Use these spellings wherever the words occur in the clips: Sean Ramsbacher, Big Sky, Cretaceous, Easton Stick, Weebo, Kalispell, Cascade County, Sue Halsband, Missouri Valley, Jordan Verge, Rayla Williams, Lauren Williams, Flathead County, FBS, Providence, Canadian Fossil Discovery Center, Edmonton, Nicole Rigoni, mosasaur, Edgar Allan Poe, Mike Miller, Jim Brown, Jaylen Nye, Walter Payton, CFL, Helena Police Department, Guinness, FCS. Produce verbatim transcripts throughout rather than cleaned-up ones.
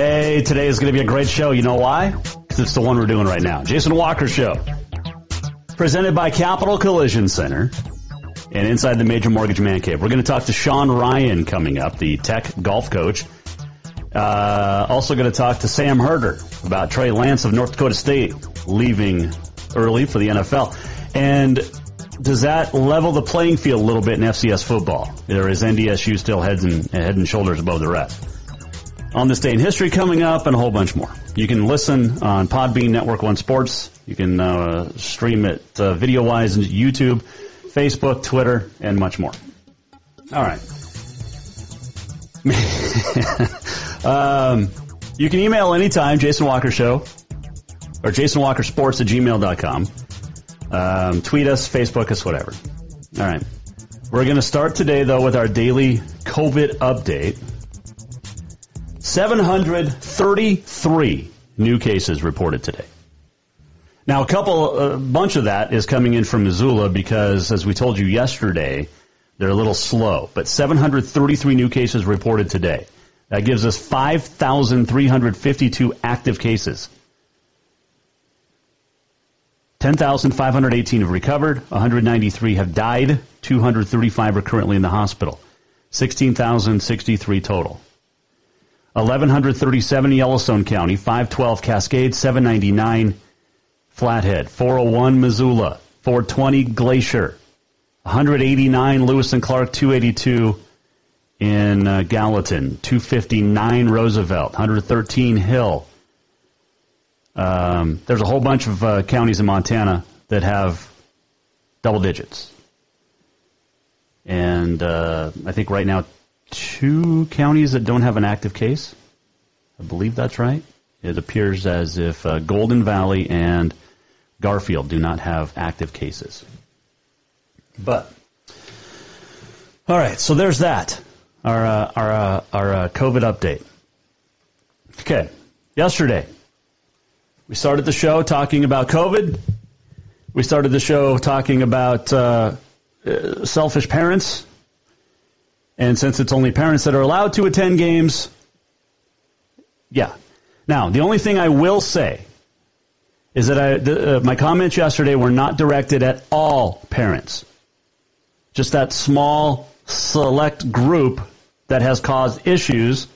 Hey, today is going to be a great show. You know why? Because it's the one we're doing right now. Jason Walker Show. Presented by Capital Collision Center and inside the Major Mortgage Man Cave. We're going to talk to Sean Ryan coming up, the Tech golf coach. Uh, also going to talk to Sam Herder about Trey Lance of North Dakota State leaving early for the N F L. And does that level the playing field a little bit in F C S football? Or is N D S U still heads and, head and shoulders above the rest? On This Day in History coming up and a whole bunch more. You can listen on Podbean, Network One Sports. You can uh, stream it uh, video-wise on YouTube, Facebook, Twitter, and much more. All right. um, you can email anytime, Jason Walker Show or jasonwalkersports at gmail dot com. Um, tweet us, Facebook us, whatever. All right. We're going to start today, though, with our daily COVID update. seven hundred thirty-three new cases reported today. Now, a couple, a bunch of that is coming in from Missoula because, as we told you yesterday, they're a little slow. But seven hundred thirty-three new cases reported today. That gives us five thousand three hundred fifty-two active cases. ten thousand five hundred eighteen have recovered. one hundred ninety-three have died. two hundred thirty-five are currently in the hospital. sixteen thousand sixty-three total. eleven thirty-seven Yellowstone County, five twelve Cascade, seven ninety-nine Flathead, four oh one Missoula, four twenty Glacier, one eighty-nine Lewis and Clark, two eighty-two in uh, Gallatin, two fifty-nine Roosevelt, one thirteen Hill. Um, there's a whole bunch of uh, counties in Montana that have double digits. And uh, I think right now, two counties that don't have an active case. I believe that's right. It appears as if uh, Golden Valley and Garfield do not have active cases. But, all right, so there's that, our, uh, our, uh, our uh, COVID update. Okay, yesterday we started the show talking about COVID. We started the show talking about uh, uh, selfish parents. And since it's only parents that are allowed to attend games, yeah. Now, the only thing I will say is that I, the, uh, my comments yesterday were not directed at all parents. Just that small, select group that has caused issues,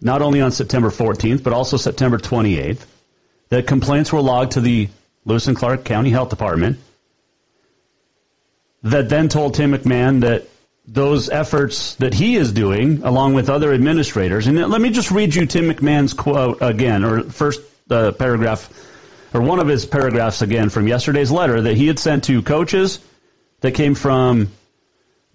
not only on September fourteenth, but also September twenty-eighth, that complaints were logged to the Lewis and Clark County Health Department that then told Tim McMahon that those efforts that he is doing, along with other administrators, and let me just read you Tim McMahon's quote again, or first uh, paragraph, or one of his paragraphs again from yesterday's letter that he had sent to coaches that came from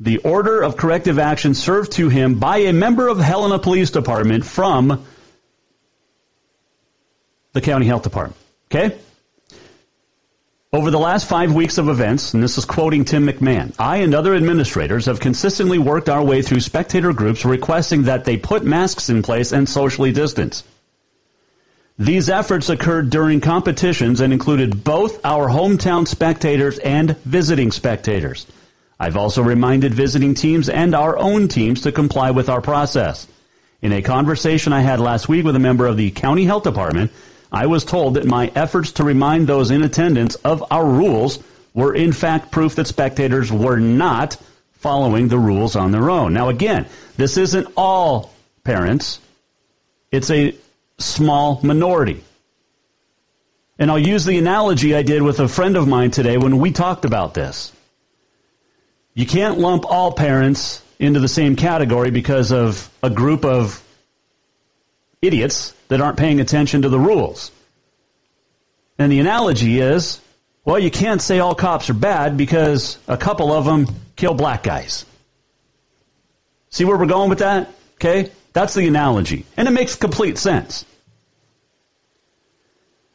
the order of corrective action served to him by a member of the Helena Police Department from the County Health Department. Okay? Over the last five weeks of events, and this is quoting Tim McMahon, I and other administrators have consistently worked our way through spectator groups requesting that they put masks in place and socially distance. These efforts occurred during competitions and included both our hometown spectators and visiting spectators. I've also reminded visiting teams and our own teams to comply with our process. In a conversation I had last week with a member of the County Health Department, I was told that my efforts to remind those in attendance of our rules were in fact proof that spectators were not following the rules on their own. Now, again, this isn't all parents. It's a small minority. And I'll use the analogy I did with a friend of mine today when we talked about this. You can't lump all parents into the same category because of a group of idiots that aren't paying attention to the rules. And the analogy is, well, you can't say all cops are bad because a couple of them kill black guys. See where we're going with that? Okay? That's the analogy. And it makes complete sense.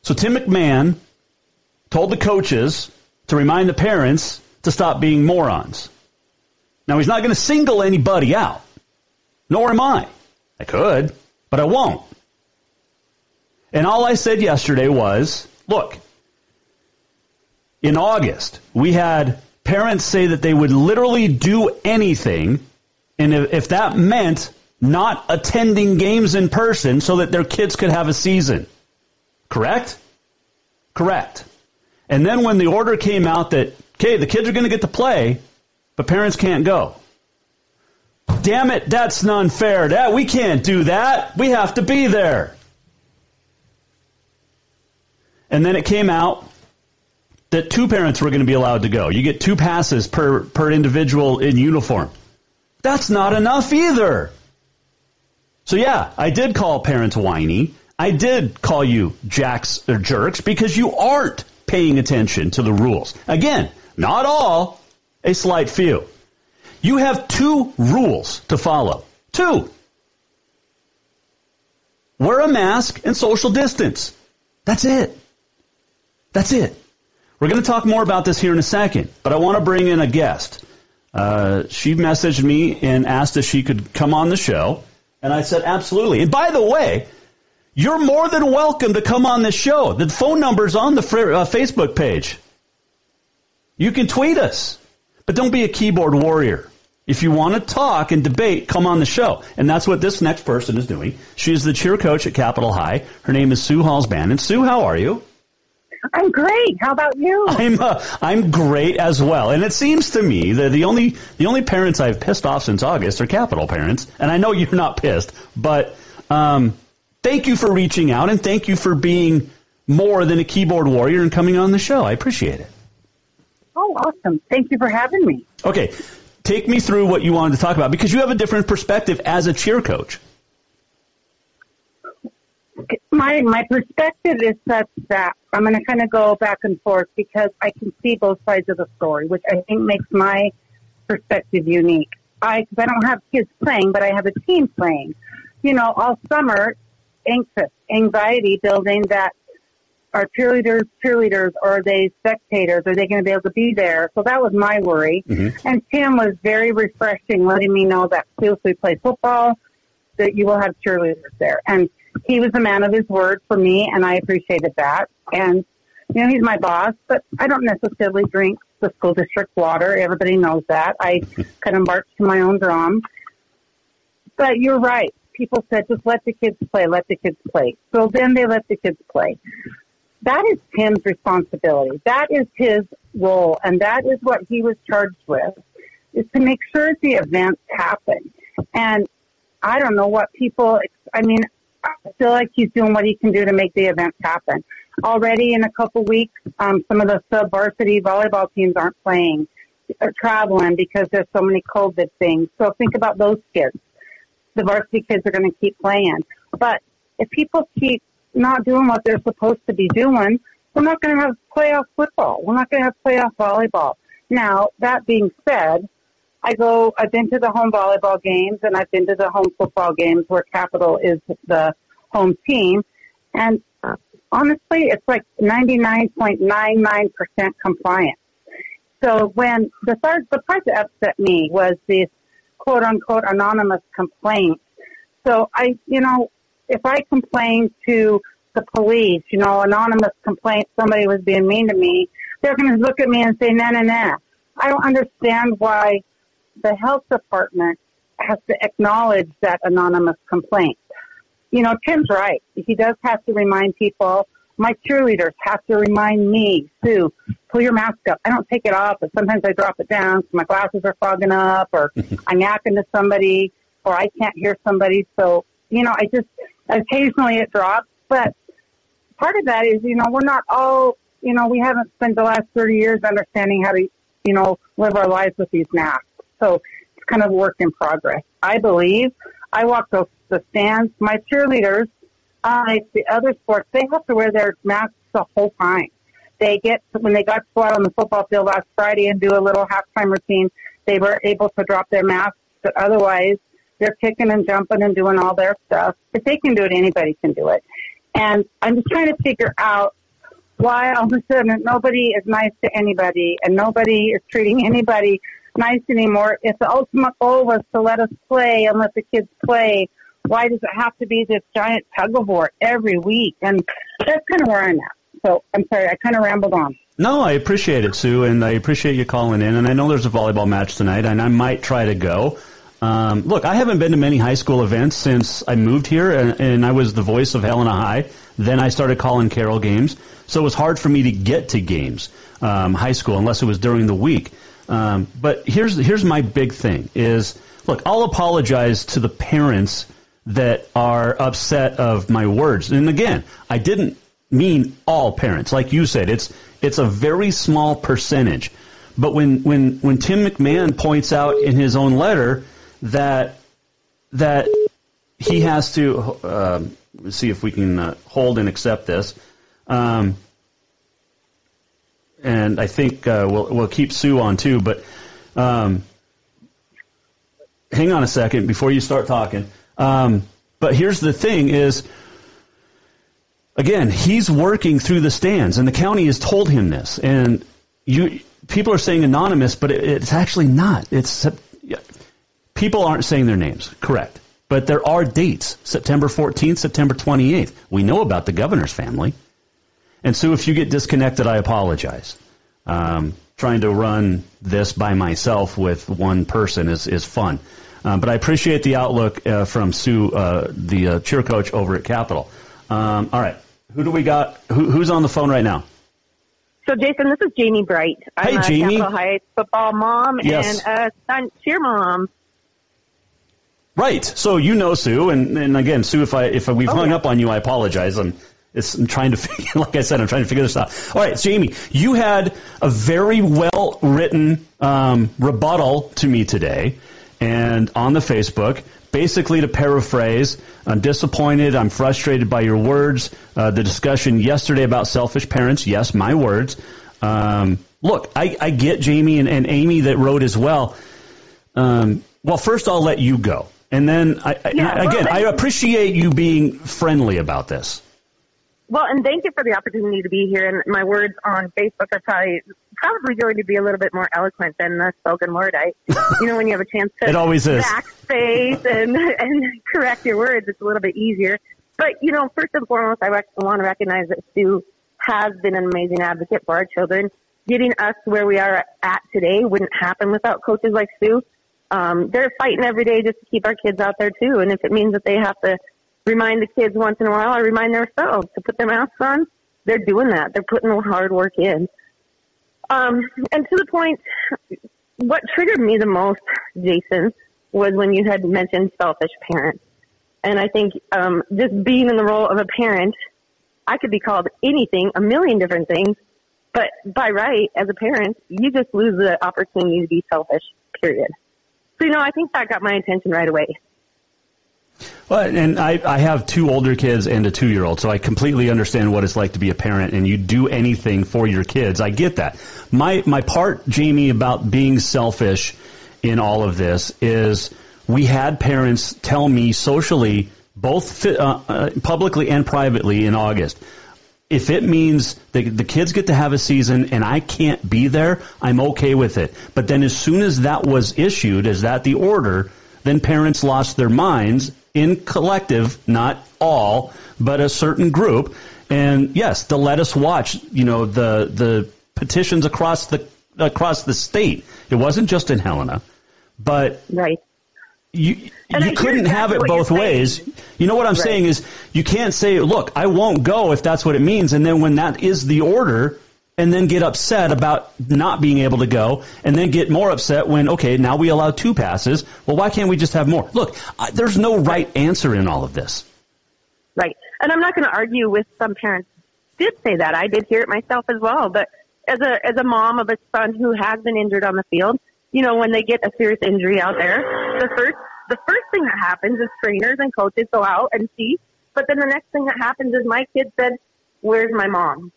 So Tim McMahon told the coaches to remind the parents to stop being morons. Now, he's not going to single anybody out, nor am I. I could, but I won't. And all I said yesterday was, look, in August, we had parents say that they would literally do anything, and if that meant not attending games in person so that their kids could have a season. Correct? Correct. And then when the order came out that, okay, the kids are going to get to play, but parents can't go. Damn it, that's not fair. That, we can't do that. We have to be there. And then it came out that two parents were going to be allowed to go. You get two passes per, per individual in uniform. That's not enough either. So yeah, I did call parents whiny. I did call you jacks or jerks because you aren't paying attention to the rules. Again, not all, a slight few. You have two rules to follow. Two. Wear a mask and social distance. That's it. That's it. We're going to talk more about this here in a second, but I want to bring in a guest. Uh, she messaged me and asked if she could come on the show, and I said absolutely. And by the way, you're more than welcome to come on this show. The phone number's on the fr- uh, Facebook page. You can tweet us, but don't be a keyboard warrior. If you want to talk and debate, come on the show. And that's what this next person is doing. She is the cheer coach at Capital High. Her name is Sue Halsband. And Sue, how are you? I'm great. How about you? I'm uh, I'm great as well. And it seems to me that the only the only parents I've pissed off since August are Capital parents. And I know you're not pissed, but um, thank you for reaching out, and thank you for being more than a keyboard warrior and coming on the show. I appreciate it. Oh, awesome. Thank you for having me. Okay. Take me through what you wanted to talk about, because you have a different perspective as a cheer coach. My my perspective is such that I'm going to kind of go back and forth because I can see both sides of the story, which I think makes my perspective unique. I, I don't have kids playing, but I have a team playing. You know, all summer, anxious, anxiety building that are cheerleaders cheerleaders, or are they spectators? Are they going to be able to be there? So that was my worry. Mm-hmm. And Tim was very refreshing, letting me know that if we play football, that you will have cheerleaders there. And he was a man of his word for me, and I appreciated that. And, you know, he's my boss, but I don't necessarily drink the school district water. Everybody knows that. I kind of march to my own drum. But you're right. People said, just let the kids play, let the kids play. So then they let the kids play. That is Tim's responsibility. That is his role, and that is what he was charged with, is to make sure the events happen. And I don't know what people – I mean, I feel like he's doing what he can do to make the events happen. Already in a couple weeks, um, some of the sub-varsity volleyball teams aren't playing or traveling because there's so many COVID things. So think about those kids. The varsity kids are going to keep playing. But if people keep not doing what they're supposed to be doing, we're not going to have playoff football. We're not going to have playoff volleyball. Now, that being said, I go, I've been to the home volleyball games, and I've been to the home football games where Capital is the home team. And honestly, it's like ninety-nine point nine nine percent compliance. So when the, third, the part that upset me was this quote-unquote anonymous complaint. So I, you know, if I complain to the police, you know, anonymous complaint, somebody was being mean to me, they're going to look at me and say, nah, nah, nah. I don't understand why the health department has to acknowledge that anonymous complaint. You know, Tim's right. He does have to remind people My cheerleaders have to remind me, Sue, pull your mask up. I don't take it off, but sometimes I drop it down. So my glasses are fogging up, or I'm yapping to somebody, or I can't hear somebody. So, you know, I just occasionally it drops. But part of that is, you know, we're not all, you know, we haven't spent the last thirty years understanding how to, you know, live our lives with these masks. So it's kind of a work in progress. I believe I walk the, the stands. My cheerleaders, uh, like the other sports, they have to wear their masks the whole time. They get, when they got to go out on the football field last Friday and do a little halftime routine, they were able to drop their masks, but otherwise they're kicking and jumping and doing all their stuff. If they can do it, anybody can do it. And I'm just trying to figure out why all of a sudden nobody is nice to anybody and nobody is treating anybody nice anymore. If the ultimate goal was to let us play and let the kids play, why does it have to be this giant tug of war every week? And that's kind of where I'm at. So I'm sorry, I kind of rambled on. No, I appreciate it, Sue, and I appreciate you calling in. And I know there's a volleyball match tonight, and I might try to go. Um, look, I haven't been to many high school events since I moved here, and, and I was the voice of Helena High. Then I started calling Carroll games, so it was hard for me to get to games, um, high school, unless it was during the week. Um, but here's here's my big thing is, look, I'll apologize to the parents that are upset of my words. And again, I didn't mean all parents. Like you said, it's it's a very small percentage. But when when, when Tim McMahon points out in his own letter that that he has to uh, let's see if we can uh, hold and accept this, um, and I think uh, we'll we'll keep Sue on too. But um, hang on a second before you start talking. Um, but here's the thing: is again, he's working through the stands, and the county has told him this. And you people are saying anonymous, but it, it's actually not. It's yeah. People aren't saying their names, correct, but there are dates, September fourteenth, September twenty-eighth. We know about the governor's family. And so if you get disconnected, I apologize. Um, trying to run this by myself with one person is, is fun. Um, but I appreciate the outlook uh, from Sue, uh, the uh, cheer coach over at Capital. Um, all right, who do we got? Who, who's on the phone right now? So, Jason, this is Jamie Bright. I'm hey, a Jamie. Capital High football mom yes. and a son cheer mom. Right. So you know Sue, and, and again, Sue, if I if we've oh, hung yeah. up on you, I apologize. I'm, it's, I'm trying to figure, like I said, I'm trying to figure this out. All right, Jamie, you had a very well written um, rebuttal to me today, and on the Facebook, basically to paraphrase, I'm disappointed, I'm frustrated by your words. Uh, the discussion yesterday about selfish parents, yes, my words. Um, look, I, I get Jamie and, and Amy that wrote as well. Um, well, first I'll let you go. And then, I, yeah, I, again, well, I appreciate you being friendly about this. Well, and thank you for the opportunity to be here. And my words on Facebook are probably, probably going to be a little bit more eloquent than the spoken word. I, you know, when you have a chance to it always is. Backspace and, and correct your words, it's a little bit easier. But, you know, first and foremost, I rec- want to recognize that Sue has been an amazing advocate for our children. Getting us where we are at today wouldn't happen without coaches like Sue. Um, they're fighting every day just to keep our kids out there, too. And if it means that they have to remind the kids once in a while or remind themselves to put their masks on, they're doing that. They're putting the hard work in. Um, and to the point, what triggered me the most, Jason, was when you had mentioned selfish parents. And I think um, just being in the role of a parent, I could be called anything, a million different things. But by right, as a parent, you just lose the opportunity to be selfish, period. So, you know, I think that got my attention right away. Well, and I, I have two older kids and a two-year-old, so I completely understand what it's like to be a parent, and you do anything for your kids. I get that. My my part, Jamie, about being selfish in all of this is we had parents tell me socially, both uh, uh, publicly and privately in August, if it means the, the kids get to have a season and I can't be there, I'm okay with it. But then as soon as that was issued, as that the order, then parents lost their minds in collective, not all, but a certain group. And, yes, the let us watch, you know, the the petitions across the across the state. It wasn't just in Helena. But right. You, you couldn't have it both ways. You know what I'm saying is you can't say, look, I won't go if that's what it means. And then when that is the order, and then get upset about not being able to go, and then get more upset when, okay, now we allow two passes. Well, why can't we just have more? Look, I, there's no right answer in all of this. Right. And I'm not going to argue with some parents did say that. I did hear it myself as well. But as a as a mom of a son who has been injured on the field, you know, when they get a serious injury out there, the first the first thing that happens is trainers and coaches go out and see. But then the next thing that happens is my kid said, "Where's my mom?"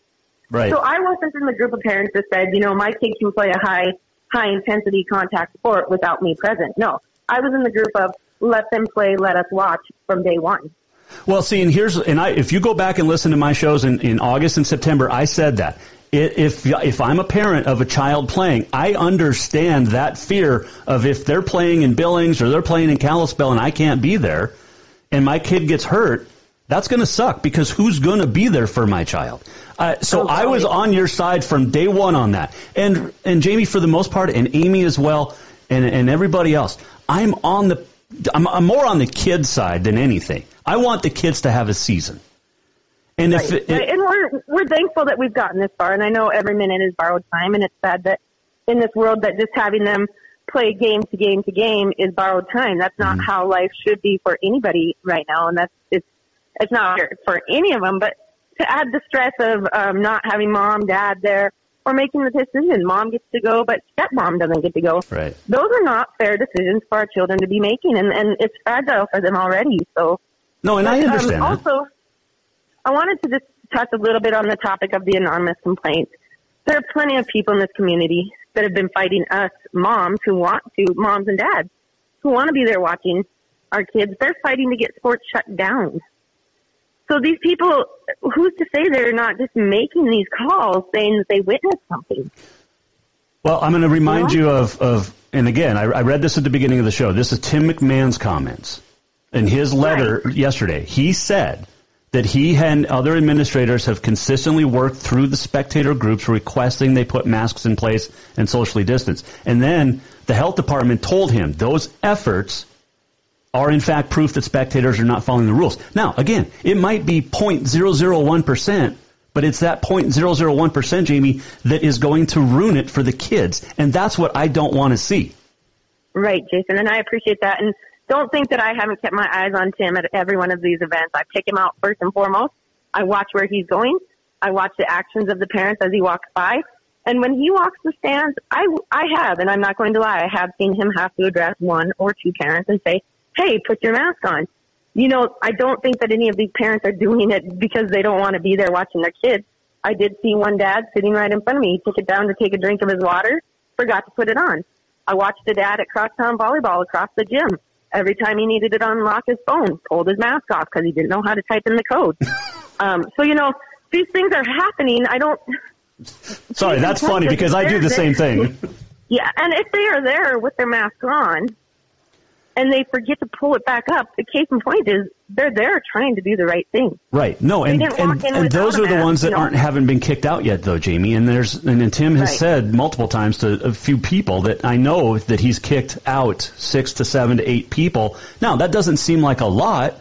Right. So I wasn't in the group of parents that said, you know, my kid can play a high high intensity contact sport without me present. No, I was in the group of let them play, let us watch from day one. Well, see, and here's and I if you go back and listen to my shows in, in August and September, I said that. If if I'm a parent of a child playing, I understand that fear of if they're playing in Billings or they're playing in Kalispell and I can't be there and my kid gets hurt, that's going to suck because who's going to be there for my child? Uh, so okay. I was on your side from day one on that. And and Jamie, for the most part, and Amy as well, and and everybody else, I'm on the I'm, I'm more on the kid's side than anything. I want the kids to have a season. And, right, if it, right. and we're we're thankful that we've gotten this far, and I know every minute is borrowed time, and it's sad that in this world that just having them play game to game to game is borrowed time. That's not mm-hmm. how life should be for anybody right now, and that's it's it's not for any of them. But to add the stress of um, not having mom, dad there, or making the decision, mom gets to go, but stepmom doesn't get to go. Right. Those are not fair decisions for our children to be making, and, and it's fragile for them already. So no, and but, I understand um, that. Also, I wanted to just touch a little bit on the topic of the anonymous complaints. There are plenty of people in this community that have been fighting us moms who want to, moms and dads, who want to be there watching our kids. They're fighting to get sports shut down. So these people, who's to say they're not just making these calls saying that they witnessed something? Well, I'm going to remind yeah. you of, of, and again, I, I read this at the beginning of the show. This is Tim McMahon's comments. In his letter right. yesterday, he said that he and other administrators have consistently worked through the spectator groups requesting they put masks in place and socially distance. And then the health department told him those efforts are in fact proof that spectators are not following the rules. Now, again, it might be zero point zero zero one percent, but it's that zero point zero zero one percent, Jamie, that is going to ruin it for the kids. And that's what I don't want to see. Right, Jason, and I appreciate that. And don't think that I haven't kept my eyes on Tim at every one of these events. I pick him out first and foremost. I watch where he's going. I watch the actions of the parents as he walks by. And when he walks the stands, I, I have, and I'm not going to lie, I have seen him have to address one or two parents and say, hey, put your mask on. You know, I don't think that any of these parents are doing it because they don't want to be there watching their kids. I did see one dad sitting right in front of me. He took it down to take a drink of his water, forgot to put it on. I watched a dad at Crosstown Volleyball across the gym. Every time he needed to unlock his phone, pulled his mask off because he didn't know how to type in the code. um, so, you know, these things are happening. I don't. Sorry, that's funny because I do the same thing. Yeah, and if they are there with their mask on and they forget to pull it back up, the case in point is they're there trying to do the right thing. Right. No, and and, and those are the ones that aren't haven't been kicked out yet, though, Jamie. And there's and Tim has said multiple times to a few people that I know that he's kicked out six to seven to eight people. Now, that doesn't seem like a lot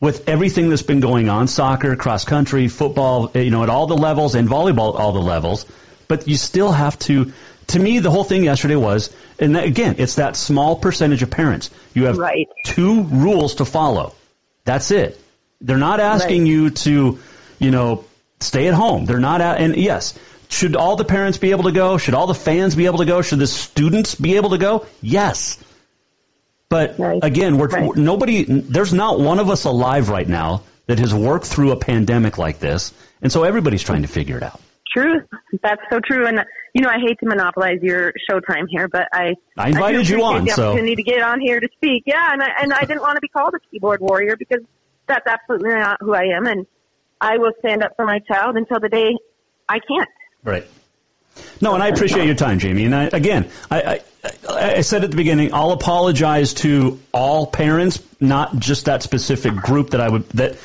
with everything that's been going on, soccer, cross country, football, you know, at all the levels and volleyball at all the levels. But you still have to. To me, the whole thing yesterday was, and again, it's that small percentage of parents. You have right. two rules to follow. That's it. They're not asking right. you to, you know, stay at home. They're not at, and yes, should all the parents be able to go? Should all the fans be able to go? Should the students be able to go? Yes. But right. again, we're right. nobody. There's not one of us alive right now that has worked through a pandemic like this, and so everybody's trying to figure it out. True. That's so true. And you know, I hate to monopolize your showtime here, but I I invited I you on, the so opportunity to get on here to speak. Yeah, and I and I didn't want to be called a keyboard warrior because that's absolutely not who I am, and I will stand up for my child until the day I can't. Right. No, and I appreciate your time, Jamie. And I, again, I, I I said at the beginning, I'll apologize to all parents, not just that specific group that I would that.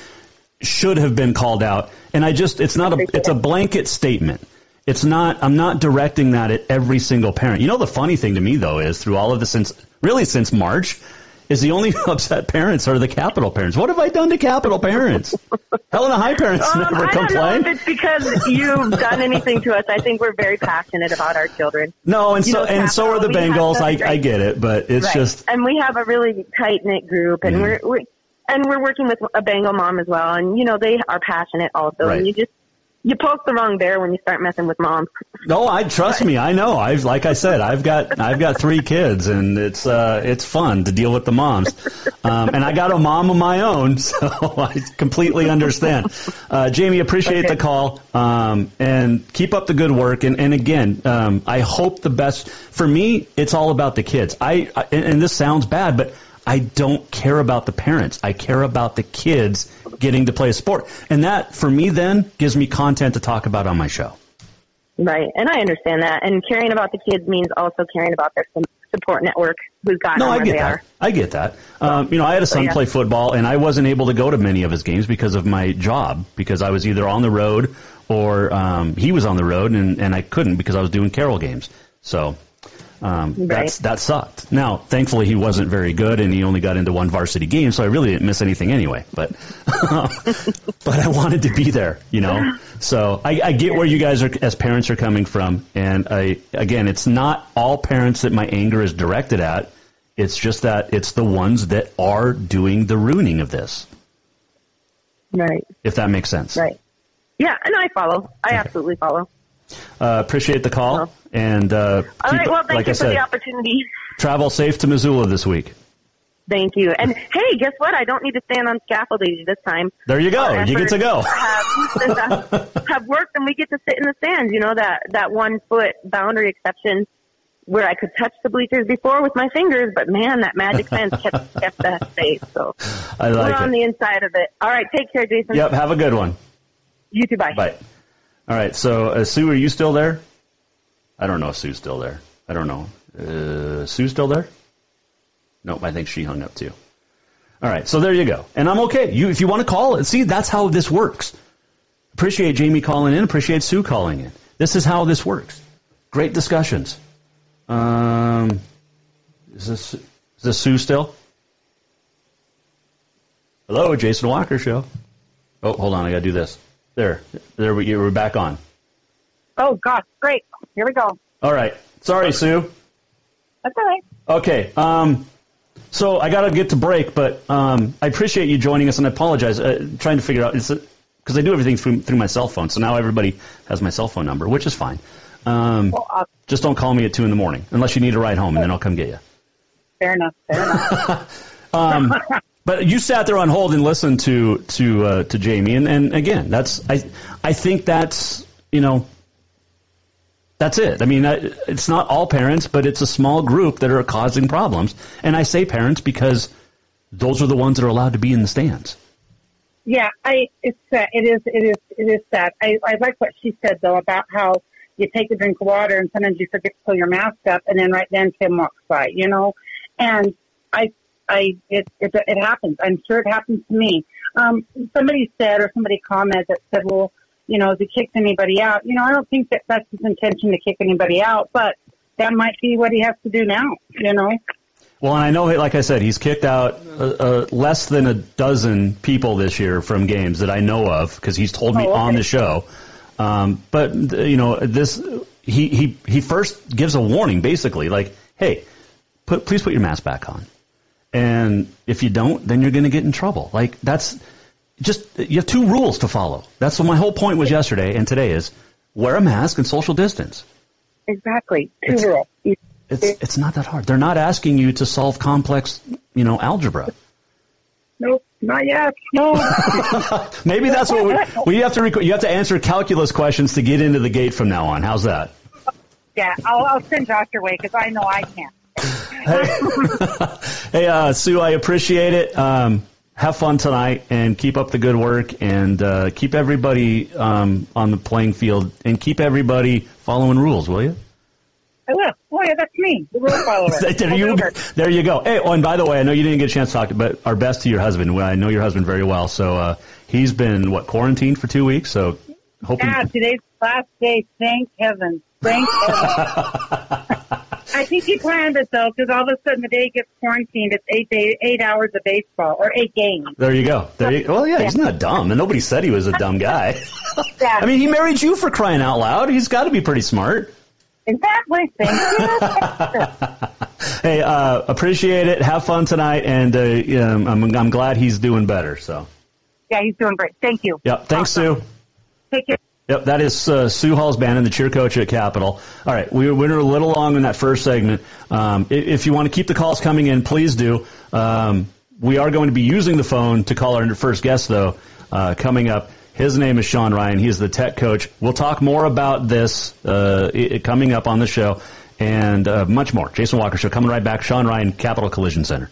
should have been called out, and I just it's not a it's a blanket statement. It's not I'm not directing that at every single parent. You know, the funny thing to me though is through all of this, since really since March, is the only upset parents are the Capital parents. What have I done to Capital parents? Helena High parents um, never I complain. I don't know if it's because you've done anything to us. I think we're very passionate about our children. No, and you so know, and Capital, so are the Bengals. I, I get it, but it's right. just. And we have a really tight-knit group, and mm. we're, we're and we're working with a Bengal mom as well, and, you know, they are passionate also. Right. And you just. You poke the wrong bear when you start messing with mom. No, I trust me. I know. I've like I said, I've got I've got three kids, and it's uh, it's fun to deal with the moms. Um, and I got a mom of my own, so I completely understand. Uh, Jamie, appreciate okay. the call, um, and keep up the good work. And and again, um, I hope the best. For me, it's all about the kids. I, I and this sounds bad, but I don't care about the parents. I care about the kids getting to play a sport. And that, for me then, gives me content to talk about on my show. Right, and I understand that. And caring about the kids means also caring about their support network who's gotten no, where I get they that. Are. I get that. Um, you know, I had a son so, yeah. play football, and I wasn't able to go to many of his games because of my job, because I was either on the road or um, he was on the road, and, and I couldn't because I was doing Carroll games. So... Um, right. that's, that sucked. Now, thankfully, he wasn't very good, and he only got into one varsity game, so I really didn't miss anything anyway. But but I wanted to be there, you know. So I, I get where you guys are as parents are coming from, and I again, it's not all parents that my anger is directed at. It's just that it's the ones that are doing the ruining of this. Right. If that makes sense. Right. Yeah, and I follow. I okay. absolutely follow. Uh, appreciate the call. Oh. And, uh, keep, all right, well, thank like you I for said, the opportunity. Travel safe to Missoula this week. Thank you. And, hey, guess what? I don't need to stand on scaffolding this time. There you go. Our you get to go. Have, have worked, and we get to sit in the stands. You know, that, that one-foot boundary exception where I could touch the bleachers before with my fingers, but, man, that magic fence kept, kept that safe. So I like we're it. on the inside of it. All right, take care, Jason. Yep, have a good one. You too, bye. Bye. All right, so, uh, Sue, are you still there? I don't know if Sue's still there. I don't know. Uh, Sue's still there? Nope, I think she hung up too. All right, so there you go. And I'm okay. You, if you want to call it, see, that's how this works. Appreciate Jamie calling in. Appreciate Sue calling in. This is how this works. Great discussions. Um, is this is this Sue still? Hello, Jason Walker Show. Oh, hold on, I got to do this. There, there we we're back on. Oh, gosh, great. Here we go. All right. Sorry, Sue. That's all right. Okay. Um, so I got to get to break, but um, I appreciate you joining us, and I apologize. Uh, trying to figure out, because I do everything through, through my cell phone, so now everybody has my cell phone number, which is fine. Um, well, uh, just don't call me at two in the morning, unless you need a ride home, and then I'll come get you. Fair enough. Fair enough. um, but you sat there on hold and listened to to uh, to Jamie, and, and again, that's I I think that's, you know, that's it. I mean, it's not all parents, but it's a small group that are causing problems. And I say parents because those are the ones that are allowed to be in the stands. Yeah, I it's uh, it is it is it is sad. I, I like what she said though about how you take a drink of water and sometimes you forget to pull your mask up, and then right then Tim walks by, you know. And I I it it, it happens. I'm sure it happens to me. Um, somebody said or somebody commented that said, well, you know, if he kicks anybody out, you know, I don't think that that's his intention to kick anybody out, but that might be what he has to do now, you know. Well, and I know, like I said, he's kicked out uh, uh, less than a dozen people this year from games that I know of, because he's told me oh, okay. on the show. Um, but, you know, this he, he, he first gives a warning, basically, like, hey, put, please put your mask back on. And if you don't, then you're going to get in trouble. Like, that's... Just you have two rules to follow. That's what my whole point was yesterday and today is wear a mask and social distance. Exactly. Two it's, rules. It's it's not that hard. They're not asking you to solve complex, you know, algebra. Nope, not yet. No. Maybe that's what we, we have to rec- you have to answer calculus questions to get into the gate from now on. How's that? Yeah, I'll, I'll send Josh your way because I know I can't. Hey, hey uh, Sue, I appreciate it. Um, Have fun tonight and keep up the good work and uh, keep everybody um, on the playing field and keep everybody following rules, will you? I will. Oh, yeah, that's me, the rule follower. there, you, there you go. Hey, oh, and by the way, I know you didn't get a chance to talk, but our best to your husband. I know your husband very well. So uh, he's been, what, quarantined for two weeks? So hoping. Yeah, today's last day. Thank heaven. Thank heaven. I I think he planned it, though, because all of a sudden the day he gets quarantined, it's eight day, eight hours of baseball, or eight games. There you go. There you, well, yeah, yeah, he's not dumb, and nobody said he was a dumb guy. Yeah. I mean, he married you, for crying out loud. He's got to be pretty smart. Exactly. Hey, uh, appreciate it. Have fun tonight, and uh, you know, I'm, I'm glad he's doing better. So. Yeah, he's doing great. Thank you. Yep. Thanks, awesome. Sue. Take care. Yep, that is uh, Sue Halsband and the cheer coach at Capital. All right, we went a little long in that first segment. Um, if you want to keep the calls coming in, please do. Um, we are going to be using the phone to call our first guest, though, uh, coming up. His name is Sean Ryan. He is the tech coach. We'll talk more about this uh, it, coming up on the show and uh, much more. Jason Walker Show, coming right back. Sean Ryan, Capital Collision Center.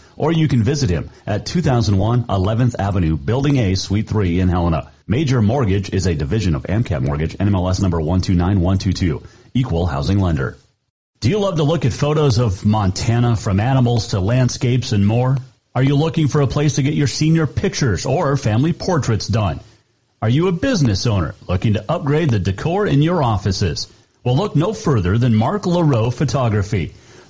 or you can visit him at two thousand one eleventh Avenue, Building A, Suite three in Helena. Major Mortgage is a division of AMCAP Mortgage, N M L S number one two nine one two two, equal housing lender. Do you love to look at photos of Montana, from animals to landscapes and more? Are you looking for a place to get your senior pictures or family portraits done? Are you a business owner looking to upgrade the decor in your offices? Well, look no further than Mark LaRoe Photography.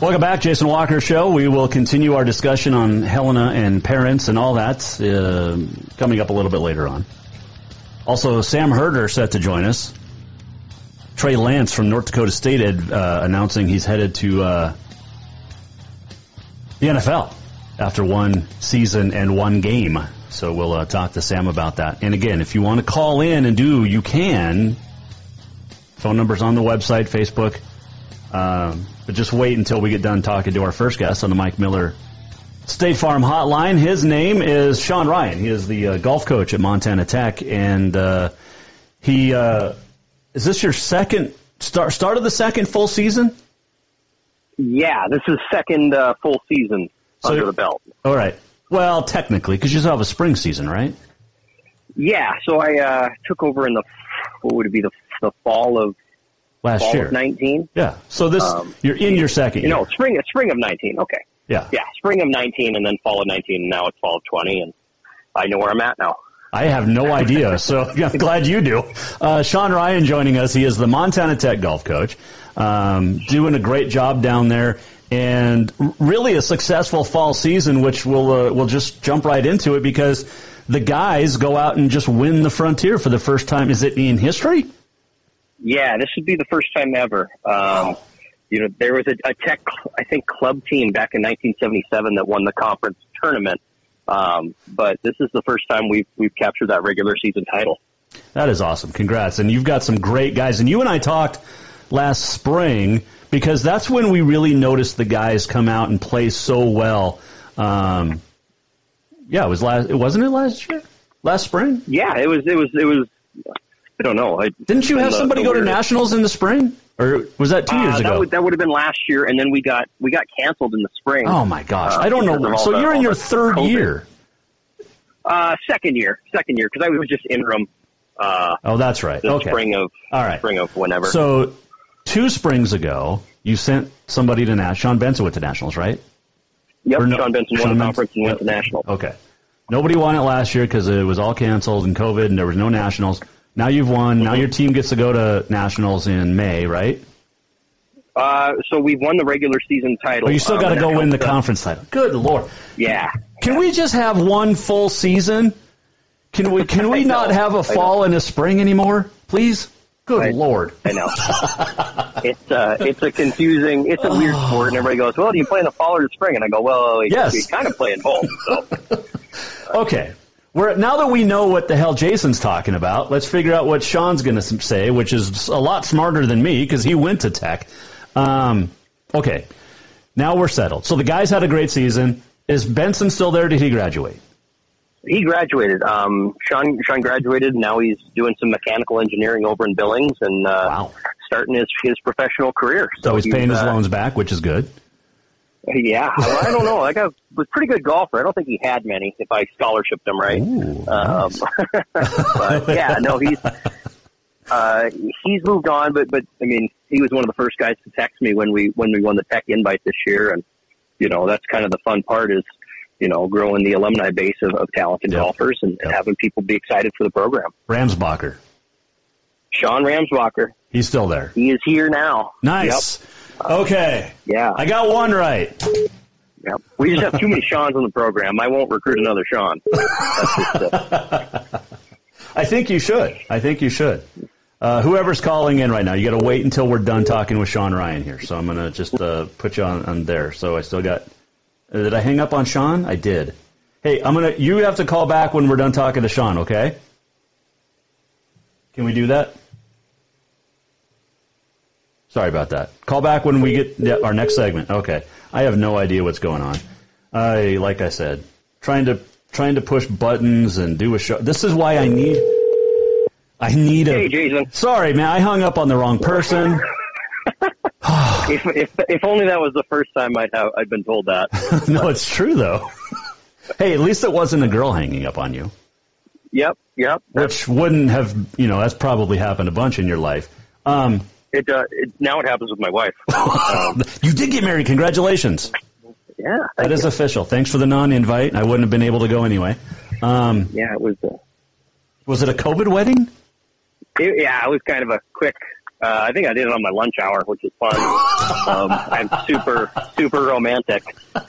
Welcome back, Jason Walker Show. We will continue our discussion on Helena and parents and all that uh, coming up a little bit later on. Also, Sam Herder set to join us. Trey Lance from North Dakota State uh, announcing he's headed to uh, the N F L after one season and one game. So we'll uh, talk to Sam about that. And again, if you want to call in and do, you can. Phone number's on the website, Facebook. Um, but just wait until we get done talking to our first guest on the Mike Miller State Farm Hotline. His name is Sean Ryan. He is the uh, golf coach at Montana Tech, and uh, he uh, is this your second start start of the second full season? Yeah, this is second uh, full season so under the belt. All right. Well, technically, because you still have a spring season, right? Yeah. So I uh, took over in the what would it be the the fall of. Last Fall year, of nineteen. Yeah. So this um, you're in your second. You know, year. spring, spring of nineteen. Okay. Yeah. Yeah, spring of nineteen, and then fall of nineteen, and now it's fall of twenty, and I know where I'm at now. I have no idea, so I'm glad you do. Uh, Sean Ryan joining us. He is the Montana Tech golf coach, um, doing a great job down there, and really a successful fall season, which we'll uh, we'll just jump right into it because the guys go out and just win the Frontier for the first time. Is it in history? Yeah, this would be the first time ever. Um, you know, there was a, a Tech, I think, club team back in nineteen seventy-seven that won the conference tournament. Um, but this is the first time we've we've captured that regular season title. That is awesome. Congrats. And you've got some great guys. And you and I talked last spring because that's when we really noticed the guys come out and play so well. Um, yeah, it was last. Wasn't it last year? Last spring? Yeah, it was. It was. It was. I don't know. I, Didn't you have the, somebody the go to nationals in the spring, or was that two uh, years that ago? Would, that would have been last year, and then we got we got canceled in the spring. Oh my gosh, uh, I don't know. Where, so that, you're in your third COVID. year. Uh, second year, second year, because I was just interim. Uh, oh, that's right. The okay. Spring of all right. Spring of whenever. So two springs ago, you sent somebody to nationals. Sean Benson went to nationals, right? Yep. No, Sean Benson Sean won the conference and yep. went to nationals. Okay. Nobody won it last year because it was all canceled and COVID, and there was no nationals. Now you've won. Mm-hmm. Now your team gets to go to nationals in May, right? Uh, so we've won the regular season title. But you still um, got to go win the conference title. Good Lord. Yeah. Can we just have one full season? Can we Can we not have a fall and a spring anymore, please? Good I, Lord. I know. it's uh, it's a confusing, it's a weird sport, and everybody goes, well, do you play in the fall or the spring? And I go, well, yes. we kind of play in both. So. Okay. We're, now that we know what the hell Jason's talking about, let's figure out what Sean's going to say, which is a lot smarter than me because he went to Tech. Um, okay. Now we're settled. So the guys had a great season. Is Benson still there? Did he graduate? He graduated. Um, Sean Sean graduated. Now he's doing some mechanical engineering over in Billings and uh, wow. starting his, his professional career. So, so he's, he's paying uh, his loans back, which is good. Yeah, I don't know. That guy was a pretty good golfer. I don't think he had many, if I scholarshiped him right. Ooh, um, nice. But yeah, no, he's uh, he's moved on. But but I mean, he was one of the first guys to text me when we when we won the Tech Invite this year, and you know that's kind of the fun part is you know growing the alumni base of, of talented yep. golfers and, yep. and having people be excited for the program. Ramsbacher, Sean Ramsbacher, he's still there. He is here now. Nice. Yep. Okay. Yeah. I got one right. Yeah. We just have too many Seans on the program. I won't recruit another Sean. That's just, uh... I think you should. I think you should. Uh, whoever's calling in right now, you got to wait until we're done talking with Sean Ryan here. So I'm going to just uh, put you on, on there. So I still got. Uh, did I hang up on Sean? I did. Hey, I'm gonna. You have to call back when we're done talking to Sean. Okay. Can we do that? Sorry about that. Call back when we get yeah, our next segment. Okay. I have no idea what's going on. I, like I said, trying to trying to push buttons and do a show. This is why I need I need a. Hey, Jason. Sorry, man. I hung up on the wrong person. if, if if only that was the first time I'd have I'd been told that. No, it's true though. Hey, at least it wasn't a girl hanging up on you. Yep. Yep. Which wouldn't have you know that's probably happened a bunch in your life. Um. It, uh, it now it happens with my wife. Um, you did get married. Congratulations. Yeah. That is you. Official. Thanks for the non-invite. I wouldn't have been able to go anyway. Um, yeah, it was. Uh, was it a COVID wedding? It, yeah, it was kind of a quick. Uh, I think I did it on my lunch hour, which is fun. um, I'm super, super romantic. Uh,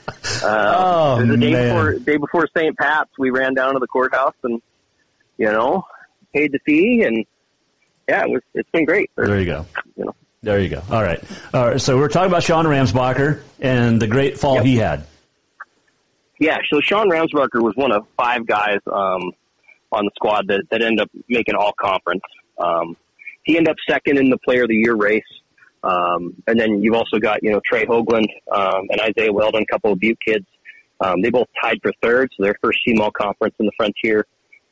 oh, the day man. before, day before Saint Pat's, we ran down to the courthouse and, you know, paid the fee and. Yeah, it was, it's been great. Or, there you go. You know. There you go. All right. All right. So we're talking about Sean Ramsbacher and the great fall yep. he had. Yeah, so Sean Ramsbacher was one of five guys um, on the squad that, that ended up making all-conference. Um, he ended up second in the Player of the Year race. Um, and then you've also got, you know, Trey Hoagland um, and Isaiah Weldon, a couple of Butte kids. Um, they both tied for third, so their first C M O L conference in the Frontier.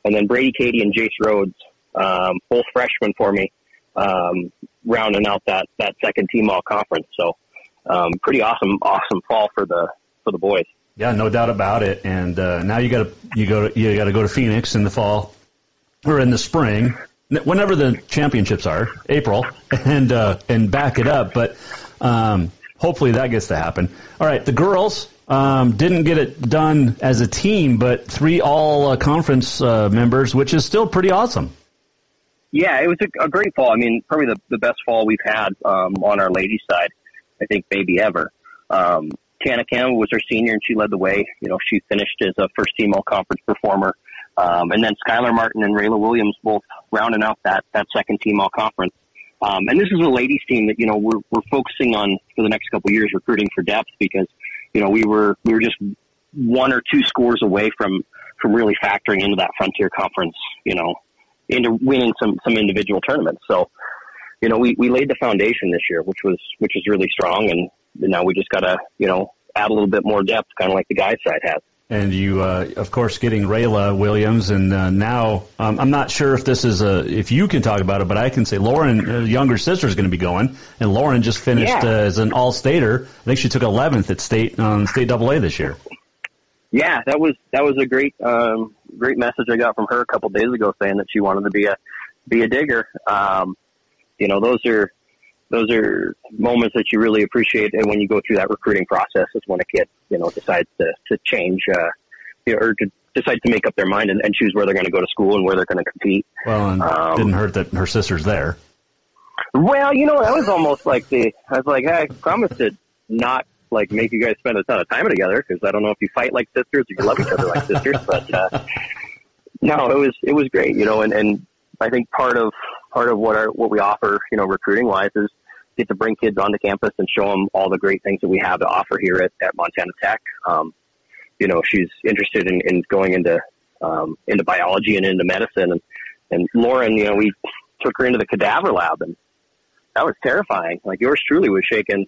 And then Brady Cady and Jace Rhodes. Um, both freshmen for me, um, rounding out that, that second team all conference. So, um, pretty awesome, awesome fall for the, for the boys. Yeah, no doubt about it. And, uh, now you gotta, you go, you gotta go to Phoenix in the fall or in the spring, whenever the championships are, April, and, uh, and back it up. But, um, hopefully that gets to happen. All right. The girls, um, didn't get it done as a team, but three all uh, conference, uh, members, which is still pretty awesome. Yeah, it was a, a great fall. I mean, probably the, the best fall we've had um, on our ladies' side, I think, maybe ever. Um, Tana Campbell was our senior, and she led the way. You know, she finished as a first-team all-conference performer. Um, and then Skylar Martin and Rayla Williams both rounding out that, that second-team all-conference. Um, and this is a ladies' team that, you know, we're, we're focusing on for the next couple of years, recruiting for depth because, you know, we were we were just one or two scores away from, from really factoring into that Frontier Conference, you know, into winning some, some individual tournaments. So, you know, we, we laid the foundation this year, which was, which is really strong. And now we just got to, you know, add a little bit more depth, kind of like the guys' side has. And you, uh, of course, getting Rayla Williams, and uh, now um, I'm not sure if this is a if you can talk about it, but I can say Lauren, her younger sister, is going to be going, and Lauren just finished yeah. uh, as an All-Stater. I think she took eleventh at state um, state double A this year. Yeah, that was that was a great um, great message I got from her a couple days ago, saying that she wanted to be a be a digger. Um, you know, those are those are moments that you really appreciate. And when you go through that recruiting process, is when a kid, you know, decides to, to change, uh, you know, or to decide to make up their mind and, and choose where they're going to go to school and where they're going to compete. Well, and um, didn't hurt that her sister's there. Well, you know, that was almost like the, I was like, hey, I promised to not like make you guys spend a ton of time together. Cause I don't know if you fight like sisters, or you love each other like sisters, but, uh, no, it was, it was great, you know, and, and I think part of, part of what our, what we offer, you know, recruiting wise is, get to bring kids onto campus and show them all the great things that we have to offer here at, at Montana Tech. Um, you know, she's interested in, in going into, um, into biology and into medicine. And, and Lauren, you know, we took her into the cadaver lab, and that was terrifying. Like, yours truly was shaking,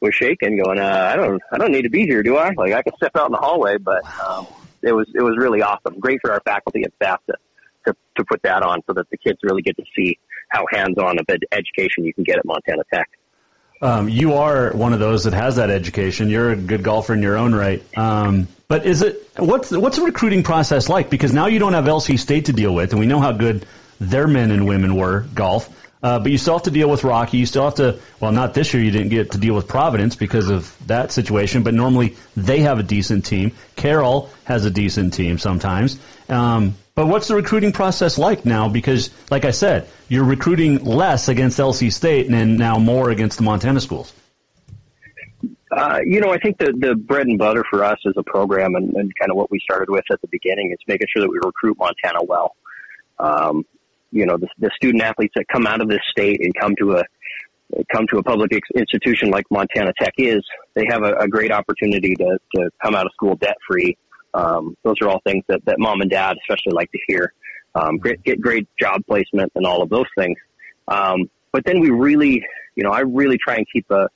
was shaking going, uh, I don't, I don't need to be here, do I? Like, I can step out in the hallway, but, um, it was, it was really awesome. Great for our faculty and staff to, to, to put that on so that the kids really get to see how hands-on of ed- education you can get at Montana Tech. Um, you are one of those that has that education. You're a good golfer in your own right. Um, but is it what's what's the recruiting process like? Because now you don't have L C State to deal with, and we know how good their men and women were golf. Uh, but you still have to deal with Rocky. You still have to, well, not this year. You didn't get to deal with Providence because of that situation. But normally they have a decent team. Carroll has a decent team sometimes. Um, but what's the recruiting process like now? Because, like I said, you're recruiting less against L C State and then now more against the Montana schools. Uh, you know, I think the, the bread and butter for us as a program, and, and kind of what we started with at the beginning, is making sure that we recruit Montana well. Um, you know, the, the student athletes that come out of this state and come to a come to a public ex- institution like Montana Tech is, they have a, a great opportunity to, to come out of school debt-free. Um, those are all things that, that mom and dad especially like to hear. Um, great, get great job placement and all of those things. Um, but then we really, you know, I really try and keep a,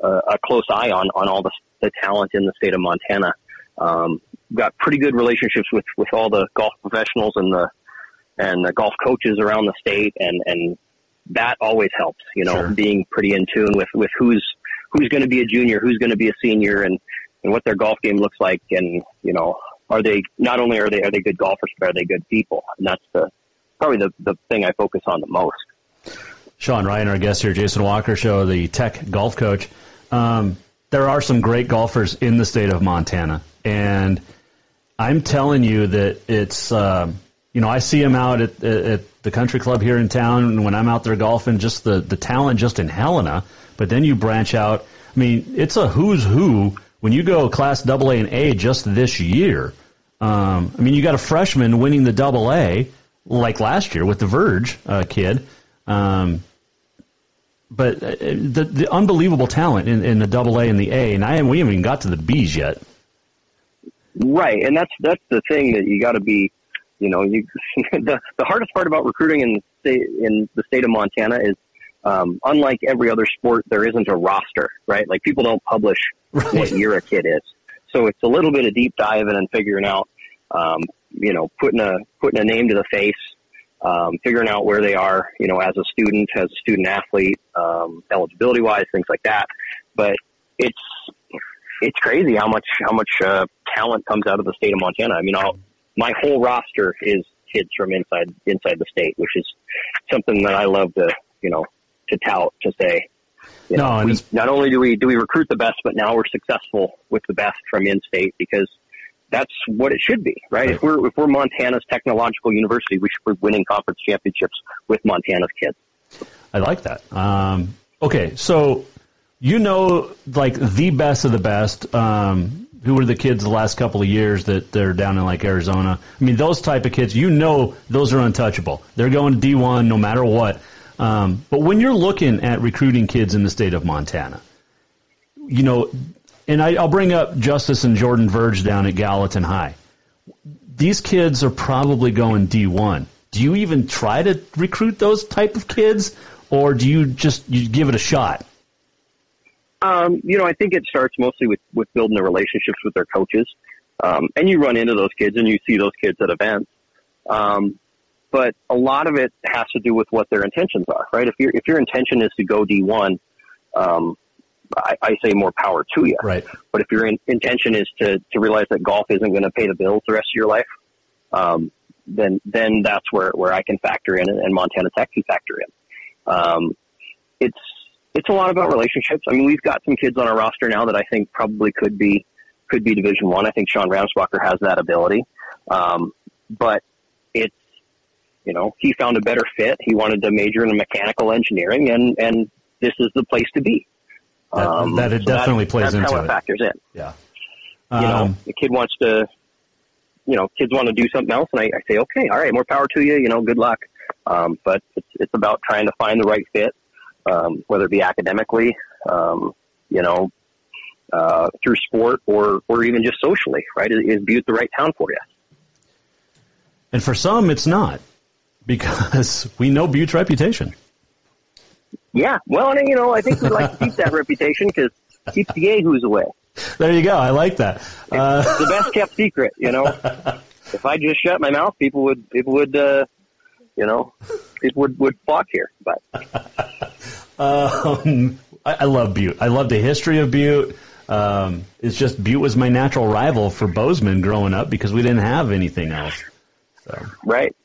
a, a close eye on, on all the, the talent in the state of Montana. Um, we've got pretty good relationships with, with all the golf professionals and the, and the golf coaches around the state, and, and that always helps, you know, sure. being pretty in tune with, with who's, who's going to be a junior, who's going to be a senior, and, and what their golf game looks like. And, you know, are they, not only are they, are they good golfers, but are they good people? And that's the, probably the, the thing I focus on the most. Sean Ryan, our guest here, Jason Walker Show, the Tech golf coach. Um, there are some great golfers in the state of Montana, and I'm telling you that it's, um, you know, I see them out at, at the country club here in town, and when I'm out there golfing, just the, the talent just in Helena. But then you branch out. I mean, it's a who's who when you go class double A and A just this year. Um, I mean, you got a freshman winning the double A like last year with the Verge uh, kid. Um, but the, the unbelievable talent in, in the double A and the A, and I we haven't even got to the B's yet. Right, and that's that's the thing that you got to be. You know, you, the, the hardest part about recruiting in state, in the state of Montana is, um, unlike every other sport, there isn't a roster, right? Like, people don't publish right. what year a kid is. So it's a little bit of deep diving and figuring out, um, you know, putting a, putting a name to the face, um, figuring out where they are, you know, as a student, as a student athlete, um, eligibility wise, things like that. But it's, it's crazy how much, how much, uh, talent comes out of the state of Montana. I mean, I'll, My whole roster is kids from inside inside the state, which is something that I love to, you know, to tout, to say. You no, know, we, not only do we do we recruit the best, but now we're successful with the best from in-state, because that's what it should be, right? right? If we're if we're Montana's technological university, we should be winning conference championships with Montana's kids. I like that. Um, okay, so you know, like the best of the best. Um, Who were the kids the last couple of years that they're down in, like, Arizona? I mean, those type of kids, you know, those are untouchable. They're going to D one no matter what. Um, but when you're looking at recruiting kids in the state of Montana, you know, and I, I'll bring up Justice and Jordan Verge down at Gallatin High. These kids are probably going D one. Do you even try to recruit those type of kids? or do you just you give it a shot? Um, you know, I think it starts mostly with, with building the relationships with their coaches. Um, and you run into those kids and you see those kids at events. Um, but a lot of it has to do with what their intentions are, right? If your, if your intention is to go D one, um, I, I say more power to you. Right. But if your in, intention is to, to realize that golf isn't going to pay the bills the rest of your life, um, then, then that's where, where I can factor in and Montana Tech can factor in. Um, it's, it's a lot about relationships. I mean, we've got some kids on our roster now that I think probably could be, could be Division One. I. I think Sean Ramsbacher has that ability. Um, but it's, you know, he found a better fit. He wanted to major in mechanical engineering and, and this is the place to be. Um, that, that it so definitely that, plays that's into how it. It factors in. Yeah. Um, you know, the kid wants to, you know, kids want to do something else. And I, I say, okay, all right, more power to you, you know, good luck. Um, but it's, it's about trying to find the right fit, um, whether it be academically, um, you know, Uh, through sport or or even just socially, right? Is, is Butte the right town for you? And for some, it's not, because we know Butte's reputation. Yeah, well, and you know, I think we like to keep that reputation because keeps the yahoos away. There you go. I like that. Uh, it's the best kept secret, you know. If I just shut my mouth, people would people would uh, you know people would would flock here. But um, I, I love Butte. I love the history of Butte. Um, it's just Butte was my natural rival for Bozeman growing up because we didn't have anything else. So. Right,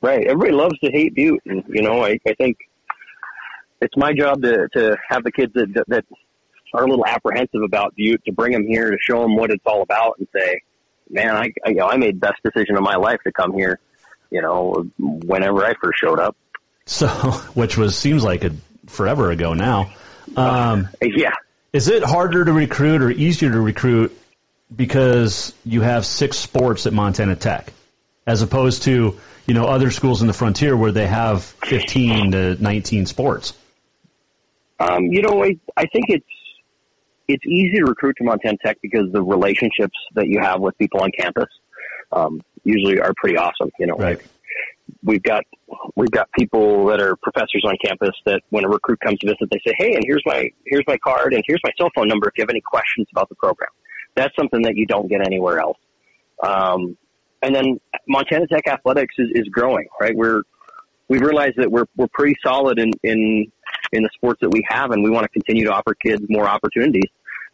right. Everybody loves to hate Butte, and you know, I, I think it's my job to, to have the kids that, that are a little apprehensive about Butte to bring them here to show them what it's all about and say, "Man, I, I you know I made the best decision of my life to come here." You know, whenever I first showed up, so which was seems like a forever ago now. Um, uh, yeah. Is it harder to recruit or easier to recruit because you have six sports at Montana Tech as opposed to, you know, other schools in the frontier where they have fifteen to nineteen sports? Um, you know, I, I think it's it's easy to recruit to Montana Tech because the relationships that you have with people on campus um, usually are pretty awesome. You know, right. Like we've got we've got people that are professors on campus that when a recruit comes to visit, they say, "Hey, and here's my here's my card, and here's my cell phone number if you have any questions about the program." That's something that you don't get anywhere else. Um, and then Montana Tech athletics is, is growing, right? We're we've realized that we're we're pretty solid in in in the sports that we have, and we want to continue to offer kids more opportunities.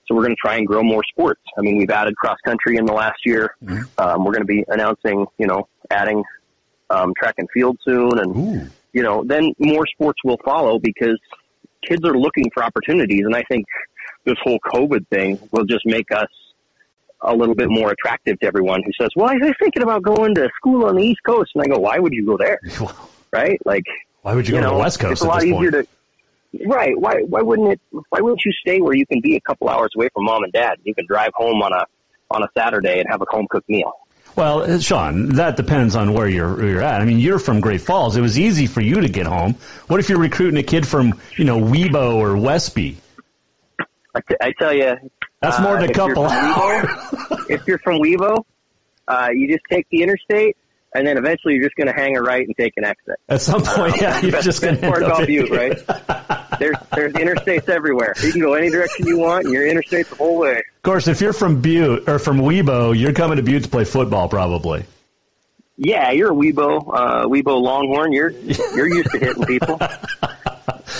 So we're going to try and grow more sports. I mean, we've added cross country in the last year. Mm-hmm. Um, we're going to be announcing, you know, adding. Um, track and field soon, and Ooh. you know, then more sports will follow because kids are looking for opportunities, and I think this whole COVID thing will just make us a little bit more attractive to everyone who says, "Well, I was thinking about going to school on the East Coast," and I go, "Why would you go there?" Right? Like, why would you, you go know, to the West Coast? It's a lot easier point. to, right? Why? Why wouldn't it? Why wouldn't you stay where you can be a couple hours away from mom and dad? You can drive home on a on a Saturday and have a home cooked meal. Well, Sean, that depends on where you're where you're at. I mean, you're from Great Falls. It was easy for you to get home. What if you're recruiting a kid from, you know, Weebo or Westby? I, t- I tell you. That's more than uh, a couple hours. If you're from Weebo, uh, you just take the interstate, and then eventually you're just going to hang a right and take an exit. At some point, um, yeah, you're best, just going to end up Butte, right? There's, there's interstates everywhere. You can go any direction you want, and you're interstate the whole way. Of course, if you're from Butte or from Weebo, you're coming to Butte to play football, probably. Yeah, you're a Weebo, uh, Weebo Longhorn. You're you're used to hitting people.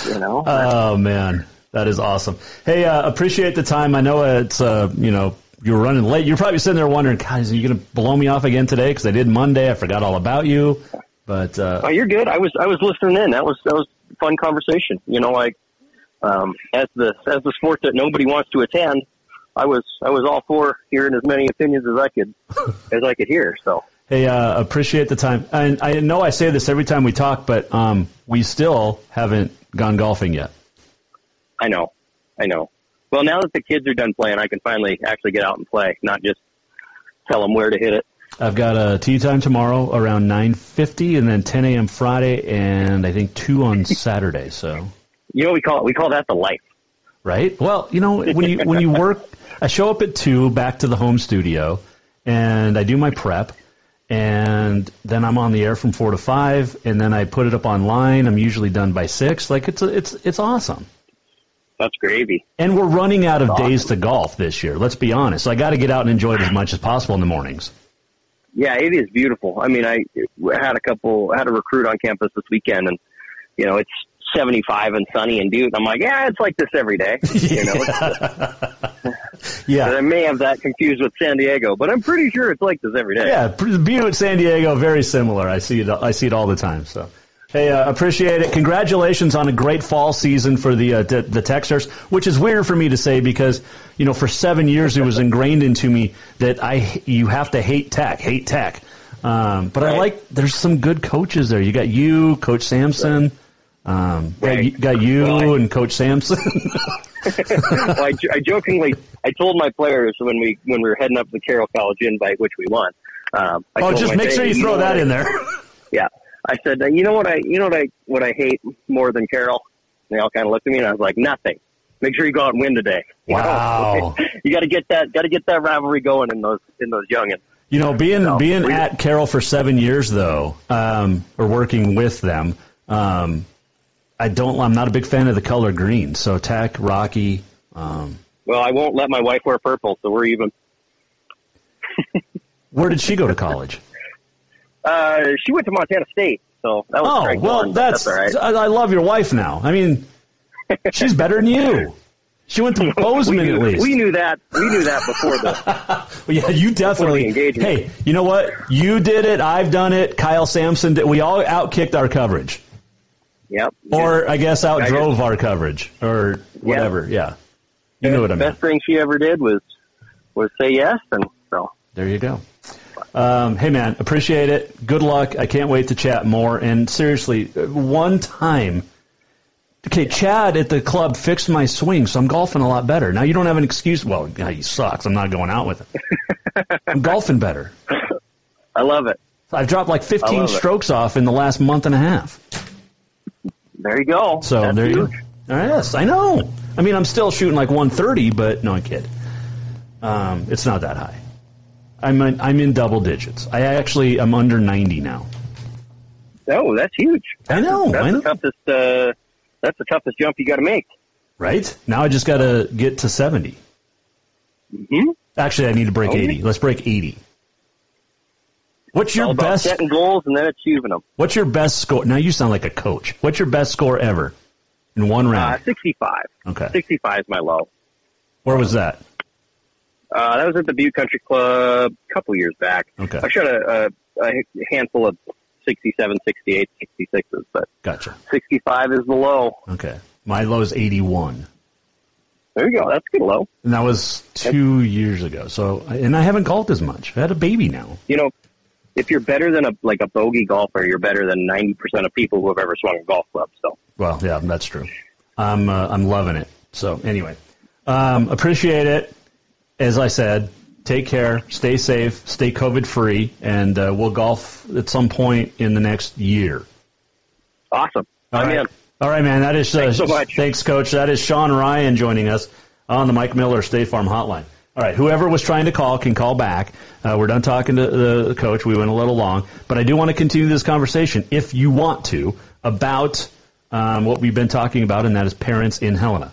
You know. Oh man, that is awesome. Hey, uh, appreciate the time. I know it's uh, you know you're running late. You're probably sitting there wondering, guys, are you going to blow me off again today? Because I did Monday. I forgot all about you. But uh, oh, you're good. I was I was listening in. That was that was a fun conversation. You know, like um, as the as the sport that nobody wants to attend. I was I was all for hearing as many opinions as I could as I could hear. So hey, uh, appreciate the time. And I know I say this every time we talk, but um, we still haven't gone golfing yet. I know, I know. Well, now that the kids are done playing, I can finally actually get out and play, not just tell them where to hit it. I've got a tee time tomorrow around nine fifty, and then ten a m. Friday, and I think two on Saturday. So you know, we call it, we call that the life. Right. Well, you know, when you when you work, I show up at two, back to the home studio, and I do my prep, and then I'm on the air from four to five, and then I put it up online. I'm usually done by six. Like it's a, it's it's awesome. That's gravy. And we're running out of awesome. days to golf this year. Let's be honest. So I got to get out and enjoy it as much as possible in the mornings. Yeah, it is beautiful. I mean, I had a couple, I had a recruit on campus this weekend, and you know, it's seventy-five and sunny and dude. I'm like, yeah, it's like this every day. You know, it's, yeah. I may have that confused with San Diego, but I'm pretty sure it's like this every day. Yeah, the view at San Diego very similar. I see it. I see it all the time. So, hey, uh, appreciate it. Congratulations on a great fall season for the uh, the, the Texers, which is weird for me to say because you know for seven years it was ingrained into me that I you have to hate Tech, hate Tech. Um, but right. I like there's some good coaches there. You got you, Coach Sampson. Right. Um, right. got, got you well, I, and Coach Sampson. well, I, I jokingly, I told my players when we when we were heading up the Carroll College invite, which we won. Um, I oh, just make sure you throw that in there. Yeah, I said, you know what I, you know what I, what I hate more than Carroll. And they all kind of looked at me, and I was like, nothing. Make sure you go out and win today. Wow, you, know? You got to get that, got to get that rivalry going in those in those youngins. You know, being so, being we, at Carroll for seven years though, um, or working with them. Um, I don't. I'm not a big fan of the color green. So Tech, Rocky. Um, well, I won't let my wife wear purple, so we're even. Where did she go to college? Uh, she went to Montana State. So that was oh well, one, that's, that's all right. I, I love your wife now. I mean, she's better than you. She went to Bozeman we knew, at least. We knew that. We knew that before the. Well, yeah, you definitely. Hey, you know what? You did it. I've done it. Kyle Sampson did. We all outkicked our coverage. Yep. Or I guess outdrove our coverage or whatever. Yeah. yeah. You know what I mean. The best thing she ever did was was say yes, and so there you go. Um, hey man, appreciate it. Good luck. I can't wait to chat more. And seriously, one time, okay, Chad at the club fixed my swing, so I'm golfing a lot better now. You don't have an excuse. Well, yeah, he sucks. I'm not going out with him. I'm golfing better. I love it. I've dropped like fifteen strokes off in the last month and a half. There you go. So That's there huge. you go. Yes, I know. I mean, I'm still shooting like one thirty, but no, I kid. Um, it's not that high. I'm in, I'm in double digits. I actually I'm under ninety now. Oh, that's huge. That's I know. A, that's I know. the toughest. Uh, that's the toughest jump you got to make. Right now, I just got to get to seventy. Mm-hmm. Actually, I need to break okay. eighty. Let's break eighty. What's your best setting goals and then achieving them? What's your best score? Now you sound like a coach. What's your best score ever in one round? Uh, sixty-five. Okay. sixty-five is my low. Where was that? Uh, that was at the Butte Country Club a couple years back. Okay. I shot a, a, a handful of sixty-seven, sixty-eight, sixty-sixes, but gotcha. sixty-five is the low. Okay. My low is eighty-one. There you go. That's a good low. And that was two That's... years ago. So, and I haven't golfed as much. I had a baby now. You know. If you're better than a like a bogey golfer, you're better than ninety percent of people who have ever swung a golf club. So, well, yeah, that's true. I'm uh, I'm loving it. So anyway, um, appreciate it. As I said, take care, stay safe, stay COVID free, and uh, we'll golf at some point in the next year. Awesome. All I'm right. in. All right, man. That is uh, thanks so much. Thanks, Coach. That is Sean Ryan joining us on the Mike Miller State Farm Hotline. All right, whoever was trying to call can call back. Uh, we're done talking to the coach. We went a little long. But I do want to continue this conversation, if you want to, about um, what we've been talking about, and that is parents in Helena.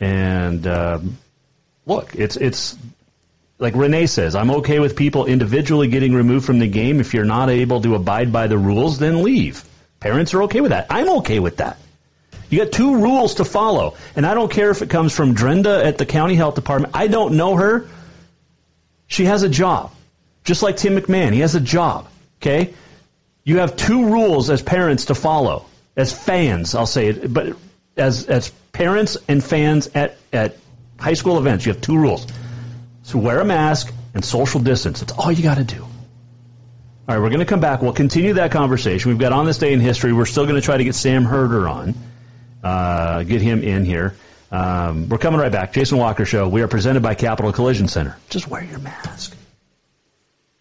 And um, look, it's it's like Renee says, I'm okay with people individually getting removed from the game. If you're not able to abide by the rules, then leave. Parents are okay with that. I'm okay with that. You got two rules to follow, and I don't care if it comes from Drenda at the county health department. I don't know her. She has a job, just like Tim McMahon. He has a job, okay? You have two rules as parents to follow, as fans, I'll say it, but as as parents and fans at, at high school events, you have two rules. So wear a mask and social distance. That's all you got to do. All right, we're going to come back. We'll continue that conversation. We've got On This Day in History. We're still going to try to get Sam Herder on. Uh, get him in here. Um, we're coming right back. Jason Walker Show. We are presented by Capital Collision Center. Just wear your mask.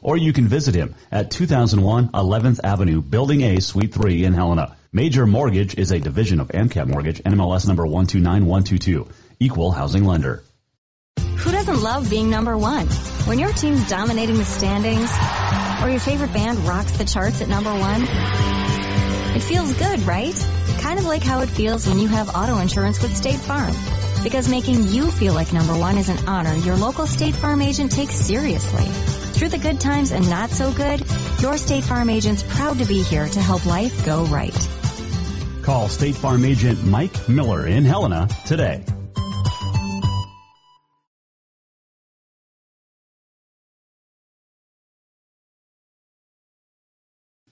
or you can visit him at two thousand one eleventh Avenue, Building A, Suite three in Helena. Major Mortgage is a division of AMCAP Mortgage, N M L S number one two nine one two two, equal housing lender. Who doesn't love being number one? When your team's dominating the standings, or your favorite band rocks the charts at number one, it feels good, right? Kind of like how it feels when you have auto insurance with State Farm. Because making you feel like number one is an honor your local State Farm agent takes seriously. Through the good times and not so good, your State Farm agent's proud to be here to help life go right. Call State Farm agent Mike Miller in Helena today.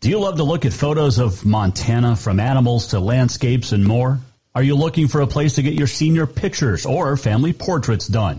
Do you love to look at photos of Montana, from animals to landscapes and more? Are you looking for a place to get your senior pictures or family portraits done?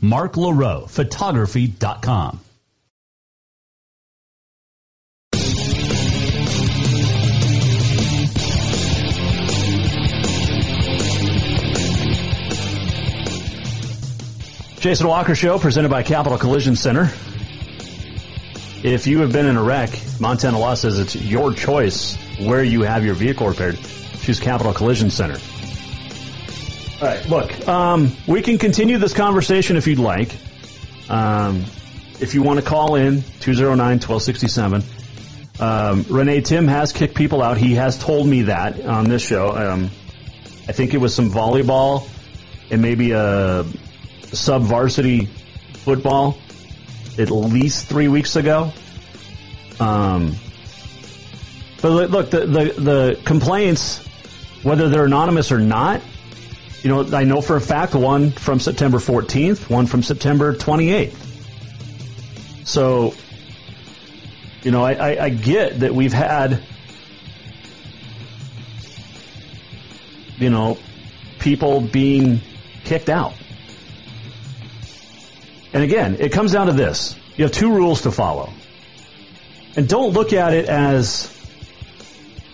mark laroe photography dot com. Jason Walker Show, presented by Capital Collision Center. If you have been in a wreck, Montana law says it's your choice where you have your vehicle repaired. Choose Capital Collision Center. All right, look, um, we can continue this conversation if you'd like. Um, if you want to call in, two oh nine, one two six seven. Um, Renee, Tim has kicked people out. He has told me that on this show. Um, I think it was some volleyball and maybe a sub-varsity football at least three weeks ago. Um, but look, the, the, the complaints, whether they're anonymous or not, you know, I know for a fact one from September fourteenth, one from September twenty-eighth. So, you know, I, I, I get that we've had, you know, people being kicked out. And again, it comes down to this. You have two rules to follow. And don't look at it as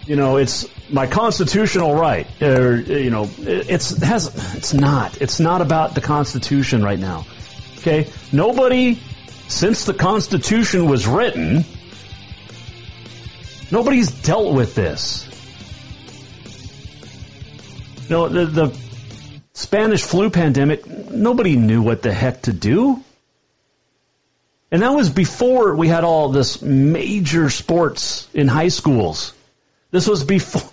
you know, it's my constitutional right. Or, you know, it's it has it's not. It's not about the Constitution right now. Okay? Nobody, since the Constitution was written, nobody's dealt with this. You know, the, the Spanish flu pandemic, nobody knew what the heck to do. And that was before we had all this major sports in high schools. This was before,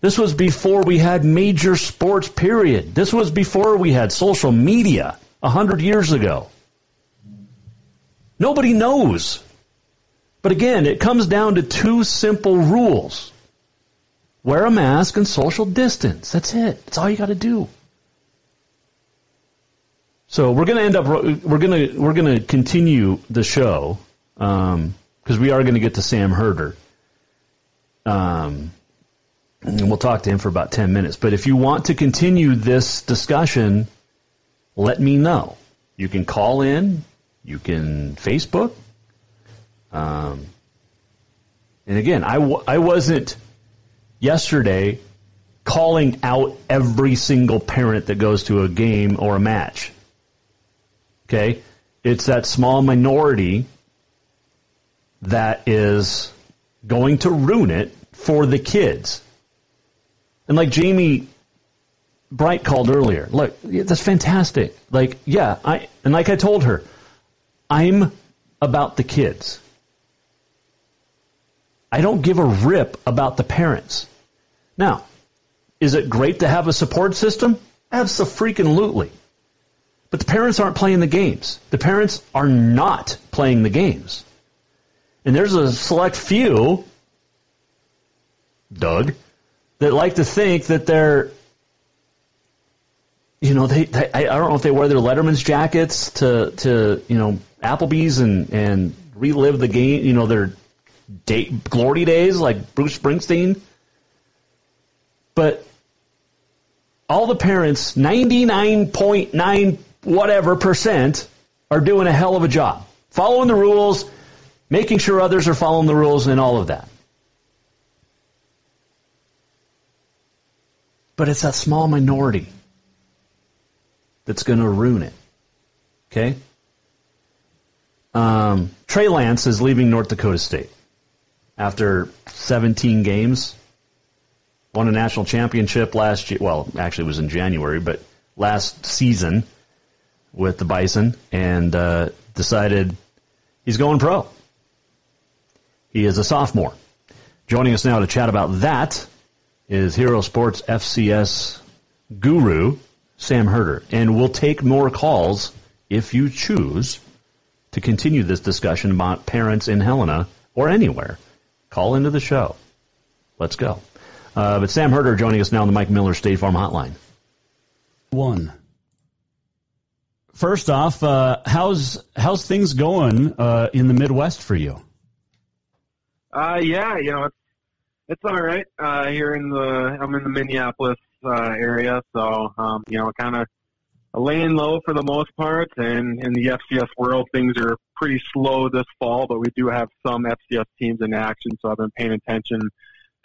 this was before we had major sports, period. This was before we had social media a hundred years ago. Nobody knows. But again, it comes down to two simple rules. Wear a mask and social distance. That's it. That's all you got to do. So we're going to end up, we're going to, we're going to continue the show, um, because we are going to get to Sam Herder. Um, and we'll talk to him for about ten minutes. But if you want to continue this discussion, let me know. You can call in. You can Facebook. Um, and again, I, w- I wasn't yesterday calling out every single parent that goes to a game or a match. Okay? It's that small minority that is going to ruin it for the kids. And like Jamie Bright called earlier, look, that's fantastic. Like, yeah, I and like I told her, I'm about the kids. I don't give a rip about the parents. Now, is it great to have a support system? Abso-freaking-lutely. But the parents aren't playing the games. The parents are not playing the games. And there's a select few, Doug, that like to think that they're, you know, they, they I don't know if they wear their Letterman's jackets to, to you know, Applebee's and, and relive the game, you know, their day, glory days like Bruce Springsteen. But all the parents, ninety-nine point nine whatever percent, are doing a hell of a job. Following the rules, making sure others are following the rules and all of that. But it's that small minority that's going to ruin it. Okay? Um, Trey Lance is leaving North Dakota State after seventeen games. Won a national championship last year. Well, actually it was in January, but last season with the Bison, and uh, decided he's going pro. He is a sophomore. Joining us now to chat about that is Hero Sports F C S guru, Sam Herder. And we'll take more calls if you choose to continue this discussion about parents in Helena or anywhere. Call into the show. Let's go. Uh, but Sam Herder joining us now on the Mike Miller State Farm Hotline. One. First off, uh, how's how's things going uh, in the Midwest for you? Uh, yeah, you know, it's, it's all right uh, here in the I'm in the Minneapolis uh, area, so um, you know, kind of laying low for the most part. And in the F C S world, things are pretty slow this fall, but we do have some F C S teams in action, so I've been paying attention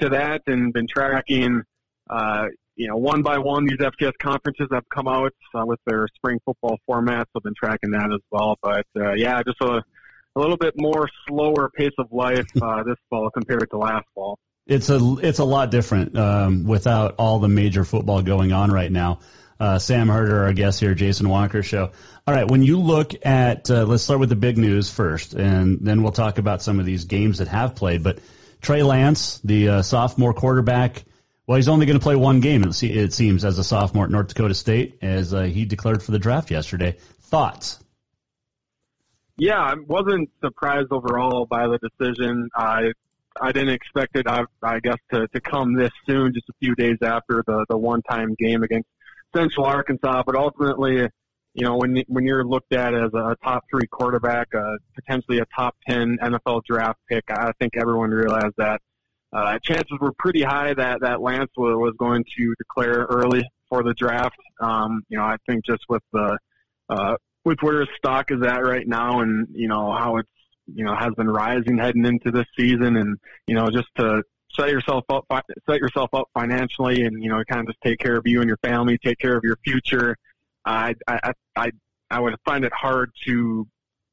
to that and been tracking, uh, you know, one by one, these F C S conferences have come out uh, with their spring football formats. I've been tracking that as well. But, uh, yeah, just a, a little bit more slower pace of life uh, this fall compared to last fall. It's a, it's a lot different um, without all the major football going on right now. Uh, Sam Herder, our guest here, Jason Walker Show. All right, when you look at uh, – let's start with the big news first, and then we'll talk about some of these games that have played. But – Trey Lance, the uh, sophomore quarterback, well, he's only going to play one game, it seems, as a sophomore at North Dakota State, as uh, he declared for the draft yesterday. Thoughts? Yeah, I wasn't surprised overall by the decision. I I didn't expect it, I, I guess, to, to come this soon, just a few days after the, the one-time game against Central Arkansas. But ultimately, you know, when when you're looked at as a top three quarterback, uh, potentially a top ten N F L draft pick, I think everyone realized that uh, chances were pretty high that, that Lance was, was going to declare early for the draft. Um, you know, I think just with the uh, with where his stock is at right now, and you know how it's you know has been rising heading into this season, and you know just to set yourself up, set yourself up financially, and you know, kind of just take care of you and your family, take care of your future. I I I, I would find it hard to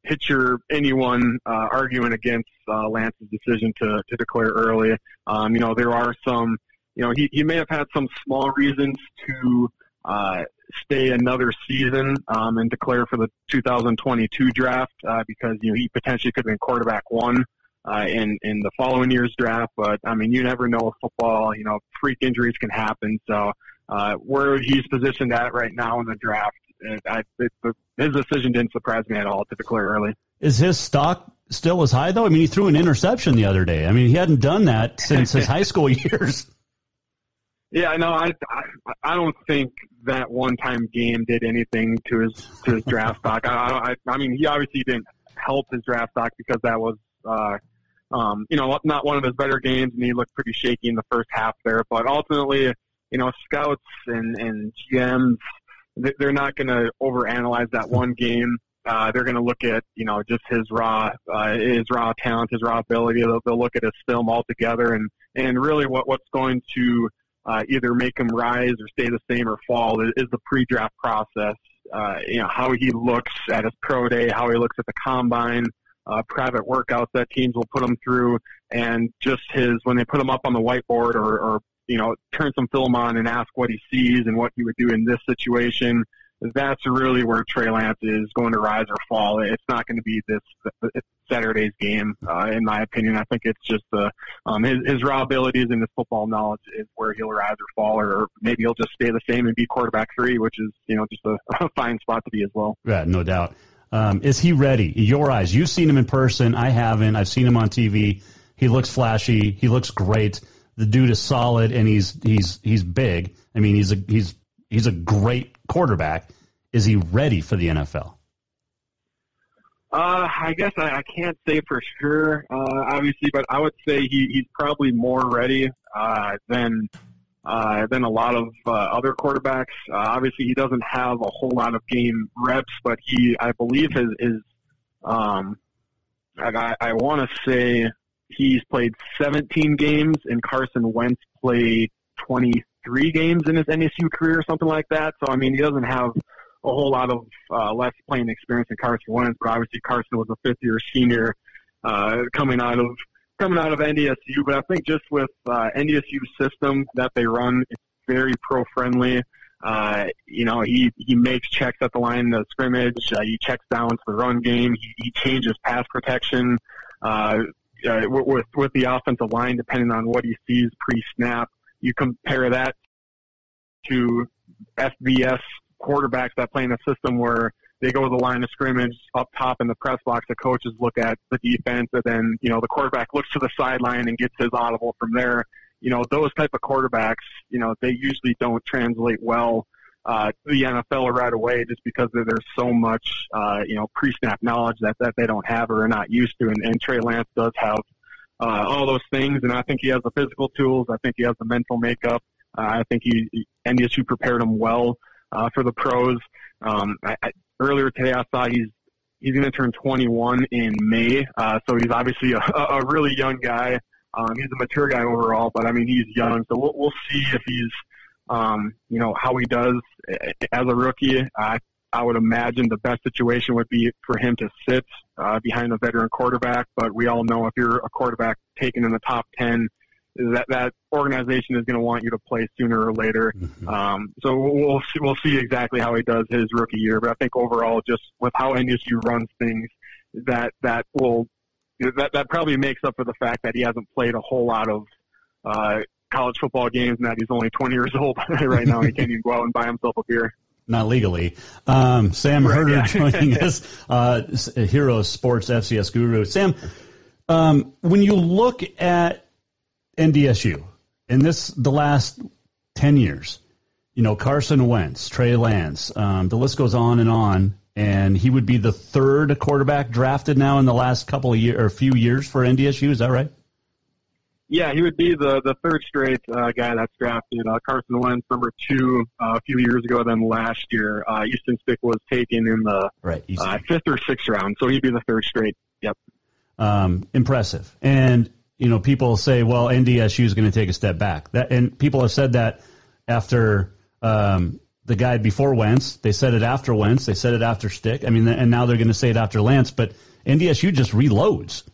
picture anyone uh, arguing against uh, Lance's decision to to declare early. Um, you know, there are some. You know, he he may have had some small reasons to uh, stay another season um, and declare for the two thousand twenty-two draft uh, because you know he potentially could have been quarterback one. Uh, in, in the following year's draft, but I mean, you never know with football, you know, freak injuries can happen. So, uh, where he's positioned at right now in the draft, it, I, it, his decision didn't surprise me at all to declare early. Is his stock still as high though? I mean, he threw an interception the other day. I mean, he hadn't done that since his high school years. Yeah, no, I, I, I don't think that one time game did anything to his, to his draft stock. I, I, I mean, he obviously didn't help his draft stock because that was, uh, Um, you know, not one of his better games, and he looked pretty shaky in the first half there. But ultimately, you know, scouts and, and G Ms, they're not going to overanalyze that one game. Uh, they're going to look at, you know, just his raw, uh, his raw talent, his raw ability. They'll, they'll look at his film altogether, and, and really what, what's going to uh, either make him rise or stay the same or fall is, is the pre-draft process. Uh, you know, how he looks at his pro day, how he looks at the combine. Uh, private workouts that teams will put him through, and just his when they put him up on the whiteboard or, or you know turn some film on and ask what he sees and what he would do in this situation. That's really where Trey Lance is going to rise or fall. It's not going to be this Saturday's game, uh, in my opinion. I think it's just uh, um, his, his raw abilities and his football knowledge is where he'll rise or fall, or maybe he'll just stay the same and be quarterback three, which is you know just a, a fine spot to be as well. Yeah, no doubt. Um, is he ready? In your eyes, you've seen him in person. I haven't. I've seen him on T V. He looks flashy. He looks great. The dude is solid, and he's he's he's big. I mean, he's a he's he's a great quarterback. Is he ready for the N F L? Uh, I guess I, I can't say for sure, uh, obviously, but I would say he, he's probably more ready uh, than. Uh, than a lot of uh, other quarterbacks. Uh, obviously, he doesn't have a whole lot of game reps, but he, I believe, his is. Um, I, I want to say he's played seventeen games, and Carson Wentz played twenty-three games in his N S U career, or something like that. So, I mean, he doesn't have a whole lot of uh, less playing experience than Carson Wentz. But obviously, Carson was a fifth-year senior uh, coming out of. Coming out of N D S U, but I think just with uh, N D S U's system that they run, it's very pro-friendly. Uh, you know, he, he makes checks at the line of scrimmage. Uh, he checks down to the run game. He, he changes pass protection uh, uh, with with the offensive line depending on what he sees pre-snap. You compare that to F B S quarterbacks that play in a system where they go to the line of scrimmage up top in the press box. The coaches look at the defense, and then, you know, the quarterback looks to the sideline and gets his audible from there. You know, those type of quarterbacks, you know, they usually don't translate well uh, to the N F L right away just because there's so much, uh, you know, pre-snap knowledge that, that they don't have or are not used to. And, and Trey Lance does have uh, all those things, and I think he has the physical tools. I think he has the mental makeup. Uh, I think he N D S U prepared him well uh, for the pros. Um, I, I Earlier today, I saw he's he's going to turn twenty-one in May, uh, so he's obviously a, a really young guy. Um, he's a mature guy overall, but I mean he's young, so we'll, we'll see if he's um, you know how he does as a rookie. I I would imagine the best situation would be for him to sit uh, behind a veteran quarterback, but we all know if you're a quarterback taken in the top ten. That that organization is going to want you to play sooner or later. Mm-hmm. Um, so we'll see, we'll see exactly how he does his rookie year. But I think overall, just with how N D S U runs things, that that will that that probably makes up for the fact that he hasn't played a whole lot of uh, college football games, and that he's only twenty years old right now. He can't even go out and buy himself a beer. Not legally. Um, Sam right, Herder yeah. joining us, uh, Hero Sports F C S Guru. Sam, um, when you look at N D S U, in this the last ten years, you know, Carson Wentz, Trey Lance, um, the list goes on and on, and he would be the third quarterback drafted now in the last couple of years or few years for N D S U. Is that right? Yeah, he would be the, the third straight uh, guy that's drafted. Uh, Carson Wentz, number two, uh, a few years ago. Then last year, uh, Easton Stick was taken in the right, uh, fifth or sixth round, so he'd be the third straight. Yep, um, impressive and. you know, people say, well, N D S U is going to take a step back. That, and people have said that after um, the guy before Wentz. They said it after Wentz. They said it after Stick. I mean, and now they're going to say it after Lance. But N D S U just reloads.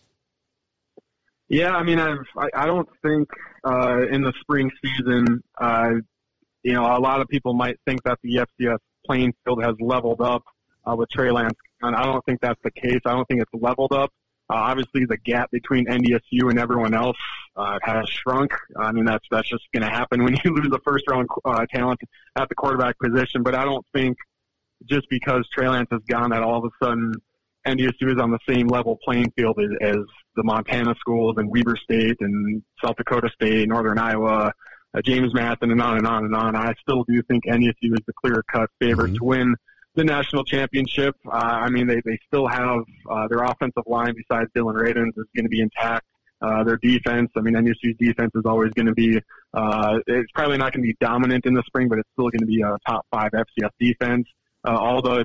Yeah, I mean, I've, I I don't think uh, in the spring season, uh, you know, a lot of people might think that the F C S playing field has leveled up uh, with Trey Lance, and I don't think that's the case. I don't think it's leveled up. Uh, obviously, the gap between N D S U and everyone else uh, has shrunk. I mean, that's that's just going to happen when you lose the first round uh, talent at the quarterback position. But I don't think just because Trey Lance is gone that all of a sudden N D S U is on the same level playing field as, as the Montana schools and Weber State and South Dakota State, Northern Iowa, uh, James Madison, and on and on and on. I still do think N D S U is the clear-cut favorite mm-hmm. to win the national championship. Uh, I mean, they, they still have uh, their offensive line besides Dylan Radins is going to be intact. Uh, their defense, I mean, N D S U's defense is always going to be, uh, it's probably not going to be dominant in the spring, but it's still going to be a top five F C S defense. Uh, all the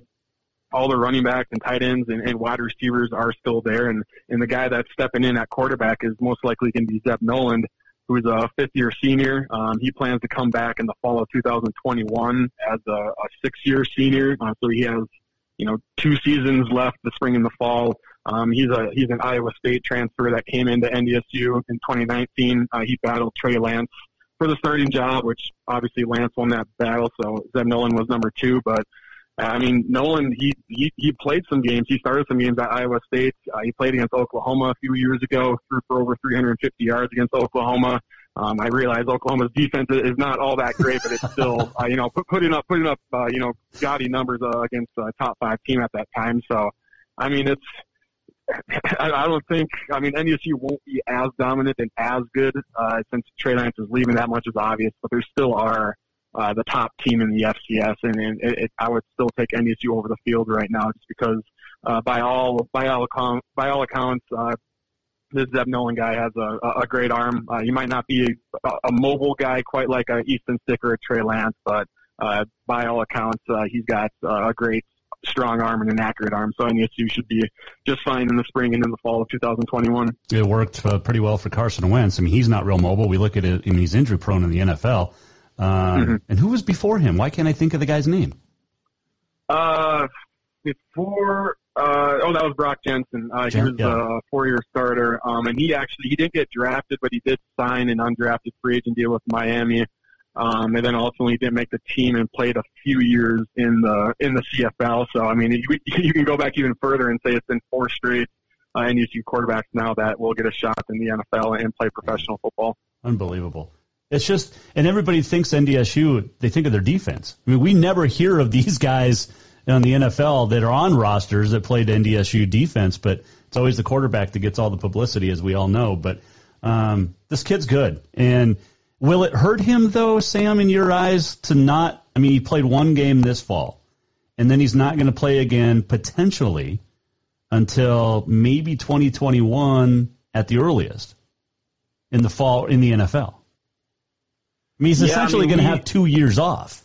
All the running backs and tight ends and, and wide receivers are still there. And, and the guy that's stepping in at quarterback is most likely going to be Zeb Noland, who is a fifth-year senior. Um, he plans to come back in the fall of two thousand twenty-one as a, a six-year senior. Uh, so he has, you know, two seasons left, the spring and the fall. Um, he's a he's an Iowa State transfer that came into N D S U in twenty nineteen. Uh, he battled Trey Lance for the starting job, which obviously Lance won that battle. So Zeb Noland was number two, but I mean, Nolan, he, he, he played some games. He started some games at Iowa State. Uh, he played against Oklahoma a few years ago, threw for over three hundred fifty yards against Oklahoma. Um, I realize Oklahoma's defense is not all that great, but it's still, uh, you know, putting up, putting up, uh, you know, gaudy numbers uh, against a top five team at that time. So, I mean, it's, I, I don't think, I mean, N D S U won't be as dominant and as good, uh, since Trey Lance is leaving. That much is obvious, but there still are, Uh, the top team in the F C S, and, and it, it, I would still take N D S U over the field right now, just because uh, by all by all account, by all accounts, uh, this Zeb Nolan guy has a, a great arm. Uh, he might not be a, a mobile guy quite like a Easton Stick or a Trey Lance, but uh, by all accounts, uh, he's got uh, a great strong arm and an accurate arm. So N D S U should be just fine in the spring and in the fall of two thousand twenty-one. It worked uh, pretty well for Carson Wentz. I mean, he's not real mobile. We look at it, I mean, he's injury prone in the N F L. Um, mm-hmm. And who was before him? Why can't I think of the guy's name? Uh, before uh, oh, that was Brock Jensen. Uh, Jen- he was yeah. a four-year starter, um, and he actually he didn't get drafted, but he did sign an undrafted free agent deal with Miami, um, and then ultimately didn't make the team and played a few years in the in the C F L. So I mean, you, you can go back even further and say it's been four straight uh, N D S U quarterbacks now that will get a shot in the N F L and play professional football. Unbelievable. It's just, and everybody thinks N D S U, they think of their defense. I mean, we never hear of these guys in the N F L that are on rosters that played N D S U defense, but it's always the quarterback that gets all the publicity, as we all know. But um, this kid's good. And will it hurt him, though, Sam, in your eyes, to not, I mean, he played one game this fall, and then he's not going to play again potentially until maybe twenty twenty-one at the earliest in the fall in the N F L. I mean, he's essentially yeah, I mean, going to have two years off.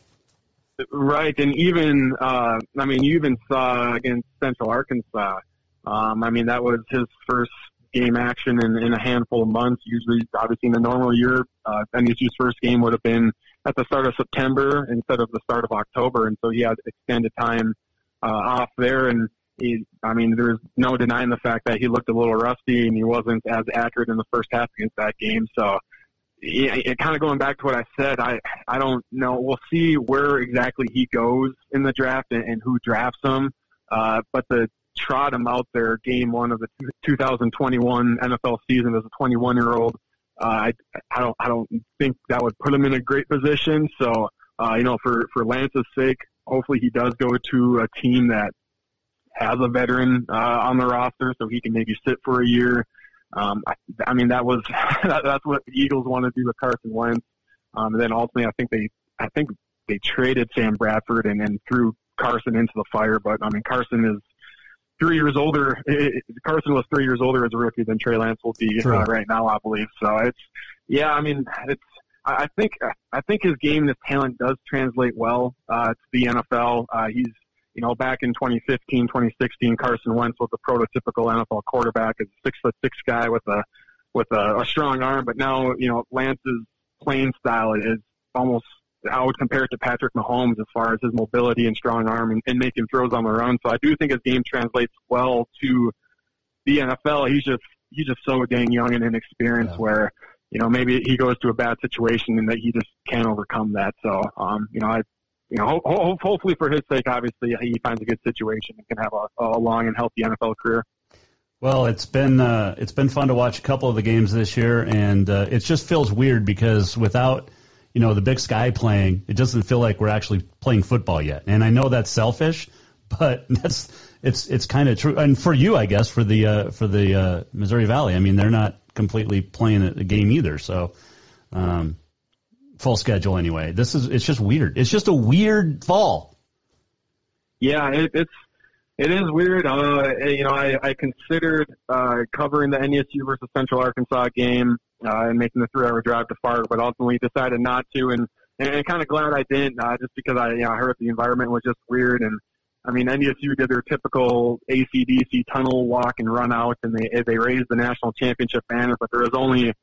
Right, and even, uh, I mean, you even saw against Central Arkansas. Um, I mean, that was his first game action in, in a handful of months. Usually, obviously, in a normal year, uh, N D S U's first game would have been at the start of September instead of the start of October, and so he had extended time uh, off there. And, he, I mean, there's no denying the fact that he looked a little rusty and he wasn't as accurate in the first half against that game, so... Yeah, it, kind of going back to what I said, I, I don't know. We'll see where exactly he goes in the draft and, and who drafts him. Uh, but to trot him out there game one of the two thousand twenty-one N F L season as a twenty-one-year-old, uh, I, I don't I don't think that would put him in a great position. So, uh, you know, for, for Lance's sake, hopefully he does go to a team that has a veteran uh, on the roster so he can maybe sit for a year. Um, I, I mean, that was that, that's what the Eagles wanted to do with Carson Wentz. Um, and then ultimately, I think they I think they traded Sam Bradford and then threw Carson into the fire. But I mean, Carson is three years older. It, Carson was three years older as a rookie than Trey Lance will be uh, right now, I believe. So it's yeah. I mean, it's I think I think his game, his talent does translate well uh, to the N F L. Uh, he's You know, back in twenty fifteen, twenty sixteen, Carson Wentz was the prototypical N F L quarterback, a six foot six guy with a with a, a strong arm, but now, you know, Lance's playing style is almost, I would compare it to Patrick Mahomes as far as his mobility and strong arm and, and making throws on the run. So I do think his game translates well to the N F L. He's just, he's just so dang young and inexperienced, yeah. where, you know, maybe he goes to a bad situation and that he just can't overcome that. So, um, you know, I, you know, ho- ho- hopefully for his sake, obviously, he finds a good situation and can have a, a long and healthy N F L career. Well, it's been uh, it's been fun to watch a couple of the games this year, and uh, it just feels weird because without, you know, the Big Sky playing, it doesn't feel like we're actually playing football yet. And I know that's selfish, but that's it's it's kind of true. And for you, I guess, for the uh, for the uh, Missouri Valley, I mean, they're not completely playing a game either. So um, full schedule anyway. This is it's just weird. It's just a weird fall. Yeah, it, it's. It is weird. Uh, you know, I, I considered uh, covering the N D S U versus Central Arkansas game uh, and making the three-hour drive to Fargo, but ultimately decided not to, and, and, and kind of glad I didn't, uh, just because I, you know, I heard the environment was just weird. And, I mean, N D S U did their typical A C D C tunnel walk and run out, and they they raised the national championship banner, but there was only,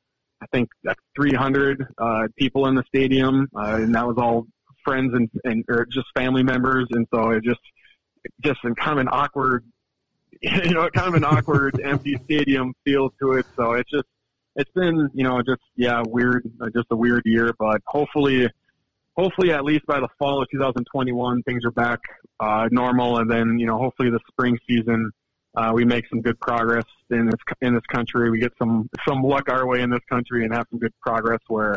I think, three hundred uh, people in the stadium, uh, and that was all friends and, and or just family members, and so it just – just in kind of an awkward, you know, kind of an awkward empty stadium feel to it. So it's just, it's been, you know, just, yeah, weird, just a weird year, but hopefully, hopefully at least by the fall of two thousand twenty-one, things are back uh, normal. And then, you know, hopefully the spring season, uh, we make some good progress in this, in this country. We get some, some luck our way in this country and have some good progress where,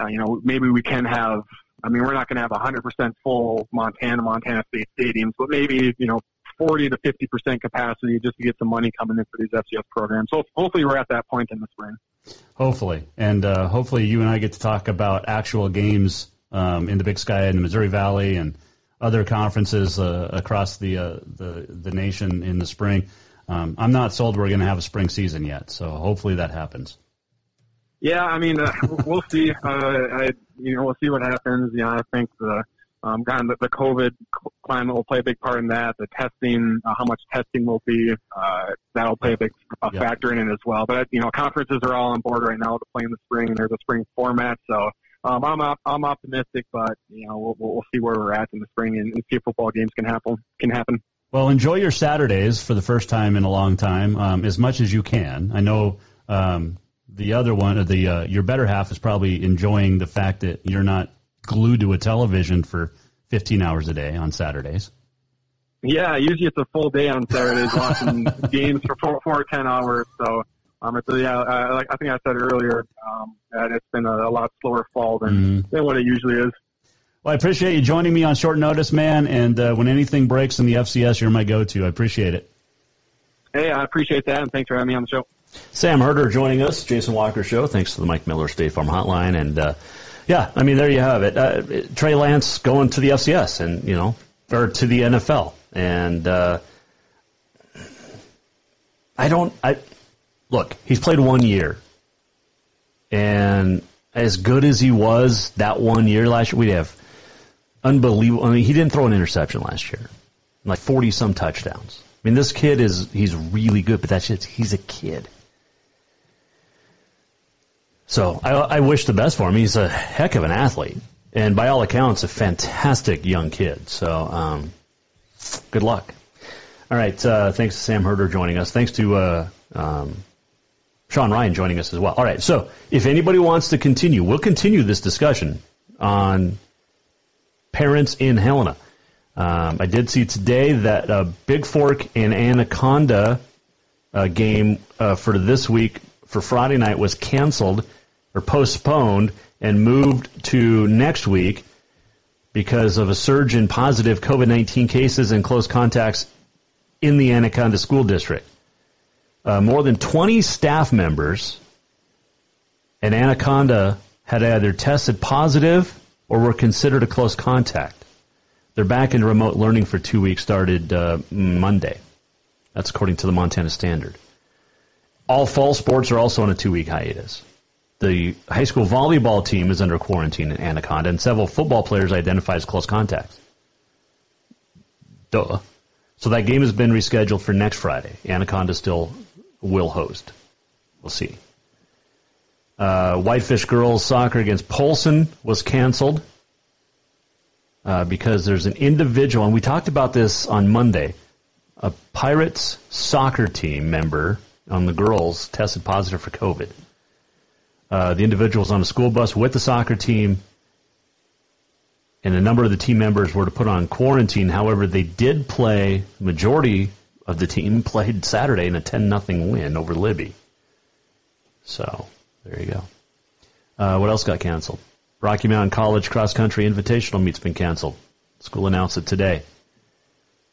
uh, you know, maybe we can have, I mean, we're not going to have one hundred percent full Montana, Montana State stadiums, but maybe, you know, forty to fifty percent capacity just to get some money coming in for these F C S programs. So hopefully we're at that point in the spring. Hopefully. And uh, hopefully you and I get to talk about actual games um, in the Big Sky and the Missouri Valley and other conferences uh, across the, uh, the the nation in the spring. Um, I'm not sold we're going to have a spring season yet, so hopefully that happens. Yeah, I mean, uh, we'll see. Uh, I, you know, we'll see what happens. You know, I think the um, kind of the COVID climate will play a big part in that. The testing, uh, how much testing will be, uh, that'll play a big uh, yeah. factor in it as well. But you know, conferences are all on board right now to play in the spring, and there's a spring format. So um, I'm op- I'm optimistic, but you know, we'll, we'll see where we're at in the spring and, and see if football games can happen. Can happen. Well, enjoy your Saturdays for the first time in a long time, um, as much as you can. I know. Um, The other one, or the uh, your better half, is probably enjoying the fact that you're not glued to a television for fifteen hours a day on Saturdays. Yeah, usually it's a full day on Saturdays watching games for four, four or ten hours. So, um, it's, yeah, I, I think I said earlier um, that it's been a, a lot slower fall than, mm. than what it usually is. Well, I appreciate you joining me on short notice, man. And uh, when anything breaks in the F C S, you're my go-to. I appreciate it. Hey, I appreciate that, and thanks for having me on the show. Sam Herder joining us, Jason Walker Show. Thanks to the Mike Miller State Farm Hotline. And, uh, yeah, I mean, there you have it. Uh, Trey Lance going to the F C S and, you know, or to the N F L. And uh, I don't – I look, he's played one year. And as good as he was that one year last year, we'd have unbelievable – I mean, he didn't throw an interception last year, like forty-some touchdowns. I mean, this kid is, he's really good, but that's just, he's a kid. So I, I wish the best for him. He's a heck of an athlete, and by all accounts, a fantastic young kid. So um, good luck. All right, uh, thanks to Sam Herder joining us. Thanks to uh, um, Sean Ryan joining us as well. All right, so if anybody wants to continue, we'll continue this discussion on parents in Helena. Um, I did see today that uh, Big Fork and Anaconda uh, game uh, for this week for Friday night was canceled or postponed and moved to next week because of a surge in positive COVID nineteen cases and close contacts in the Anaconda School District. Uh, more than twenty staff members at Anaconda had either tested positive or were considered a close contact. They're back in remote learning for two weeks, started uh, Monday. That's according to the Montana Standard. All fall sports are also on a two-week hiatus. The high school volleyball team is under quarantine in Anaconda, and several football players identify as close contacts. Duh. So that game has been rescheduled for next Friday. Anaconda still will host. We'll see. Uh, Whitefish girls soccer against Polson was canceled uh, because there's an individual, and we talked about this on Monday, a Pirates soccer team member on the girls tested positive for COVID. Uh, the individual was on a school bus with the soccer team, and a number of the team members were to put on quarantine. However, they did play, the majority of the team played Saturday in a ten nothing win over Libby. So there you go. Uh, what else got canceled? Rocky Mountain College Cross Country Invitational meet's been canceled. School announced it today.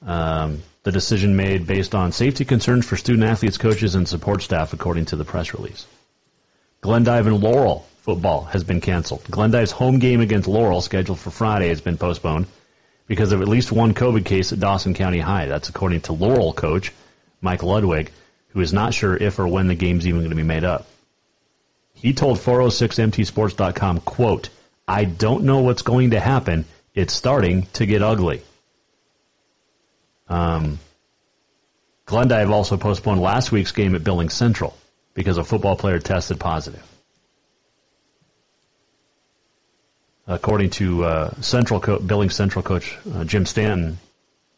Um, the decision made based on safety concerns for student-athletes, coaches, and support staff, according to the press release. Glendive and Laurel football has been canceled. Glendive's home game against Laurel, scheduled for Friday, has been postponed because of at least one COVID case at Dawson County High. That's according to Laurel coach Mike Ludwig, who is not sure if or when the game's even going to be made up. He told four oh six M T sports dot com, quote, "I don't know what's going to happen. It's starting to get ugly." Um, Glendive also postponed last week's game at Billings Central because a football player tested positive. According to uh, Central Co- Billings Central coach uh, Jim Stanton,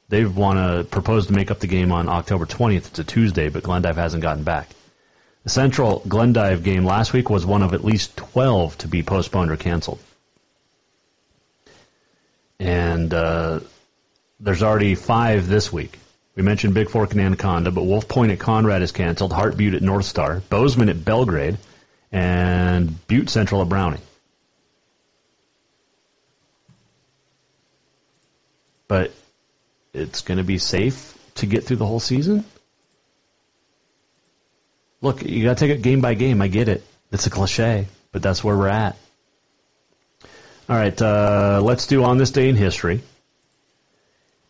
they want to propose to make up the game on October twentieth. It's a Tuesday, but Glendive hasn't gotten back. The Central Glendive game last week was one of at least twelve to be postponed or canceled. And uh, there's already five this week. We mentioned Big Fork and Anaconda, but Wolf Point at Conrad is canceled, Hart Butte at North Star, Bozeman at Belgrade, and Butte Central at Browning. But it's going to be safe to get through the whole season? Look, you got to take it game by game. I get it. It's a cliche, but that's where we're at. All right, uh, let's do On This Day in History.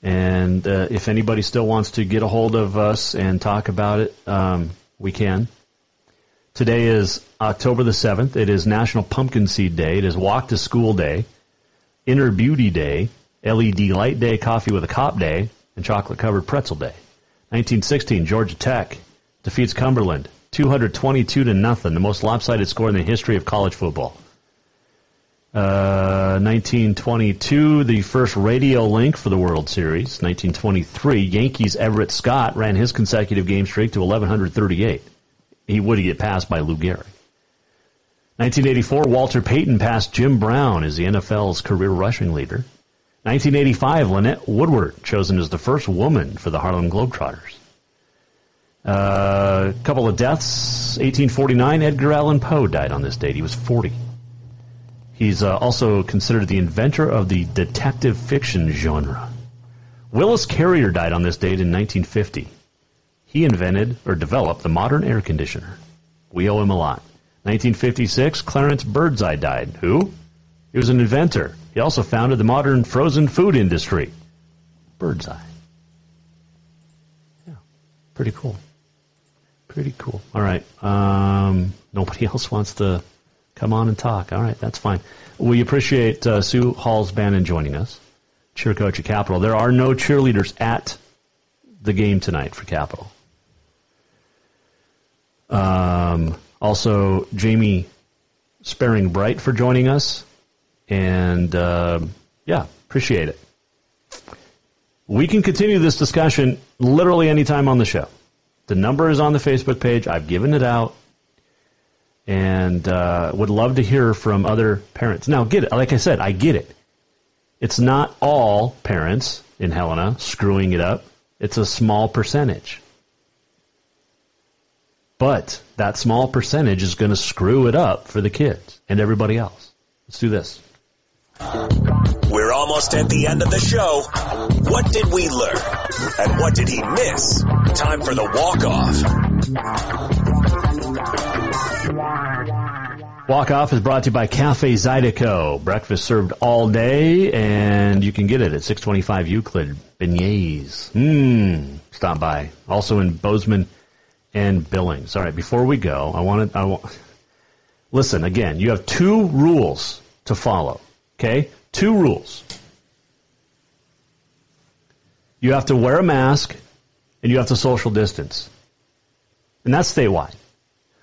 And uh, if anybody still wants to get a hold of us and talk about it, um, we can. Today is October the seventh. It is National Pumpkin Seed Day. It is Walk to School Day, Inner Beauty Day, L E D Light Day, Coffee with a Cop Day, and Chocolate Covered Pretzel Day. nineteen sixteen, Georgia Tech defeats Cumberland, two hundred twenty-two to nothing, the most lopsided score in the history of college football. Uh, nineteen twenty-two, the first radio link for the World Series. nineteen twenty-three, Yankees' Everett Scott ran his consecutive game streak to eleven thirty-eight. He would get passed by Lou Gehrig. nineteen eighty-four, Walter Payton passed Jim Brown as the N F L's career rushing leader. nineteen eighty-five, Lynette Woodward chosen as the first woman for the Harlem Globetrotters. A uh, couple of deaths. eighteen forty-nine, Edgar Allan Poe died on this date. He was forty. He's uh, also considered the inventor of the detective fiction genre. Willis Carrier died on this date in nineteen fifty. He invented or developed the modern air conditioner. We owe him a lot. nineteen fifty-six, Clarence Birdseye died. Who? He was an inventor. He also founded the modern frozen food industry. Birdseye. Yeah, pretty cool. Pretty cool. All right. Um, nobody else wants to come on and talk. All right, that's fine. We appreciate uh, Sue Halsband joining us, cheer coach at Capital. There are no cheerleaders at the game tonight for Capital. Um, also, Jamie Sparing-Bright for joining us. And, uh, yeah, appreciate it. We can continue this discussion literally any time on the show. The number is on the Facebook page. I've given it out. And uh, would love to hear from other parents. Now, get it. Like I said, I get it. It's not all parents in Helena screwing it up. It's a small percentage. But that small percentage is going to screw it up for the kids and everybody else. Let's do this. We're almost at the end of the show. What did we learn? And what did he miss? Time for the walk-off. Walk-off is brought to you by Cafe Zydeco. Breakfast served all day, and you can get it at six twenty-five Euclid. Beignets. Mmm. Stop by. Also in Bozeman and Billings. All right, before we go, I want to... I want, listen, again, you have two rules to follow. Okay, two rules. You have to wear a mask, and you have to social distance. And that's statewide.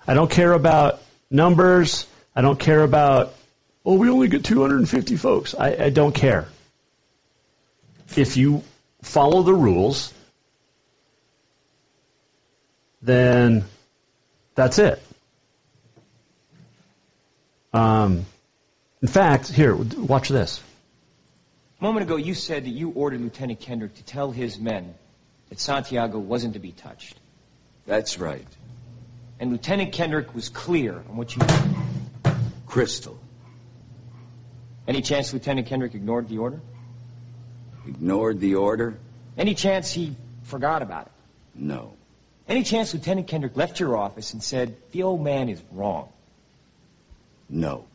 I don't care about numbers. I don't care about, well, we only get two hundred fifty folks. I, I don't care. If you follow the rules, then that's it. Um, in fact, here, watch this. A moment ago, you said that you ordered Lieutenant Kendrick to tell his men that Santiago wasn't to be touched. That's right. And Lieutenant Kendrick was clear on what you... Crystal. Any chance Lieutenant Kendrick ignored the order? Ignored the order? Any chance he forgot about it? No. Any chance Lieutenant Kendrick left your office and said, the old man is wrong? No.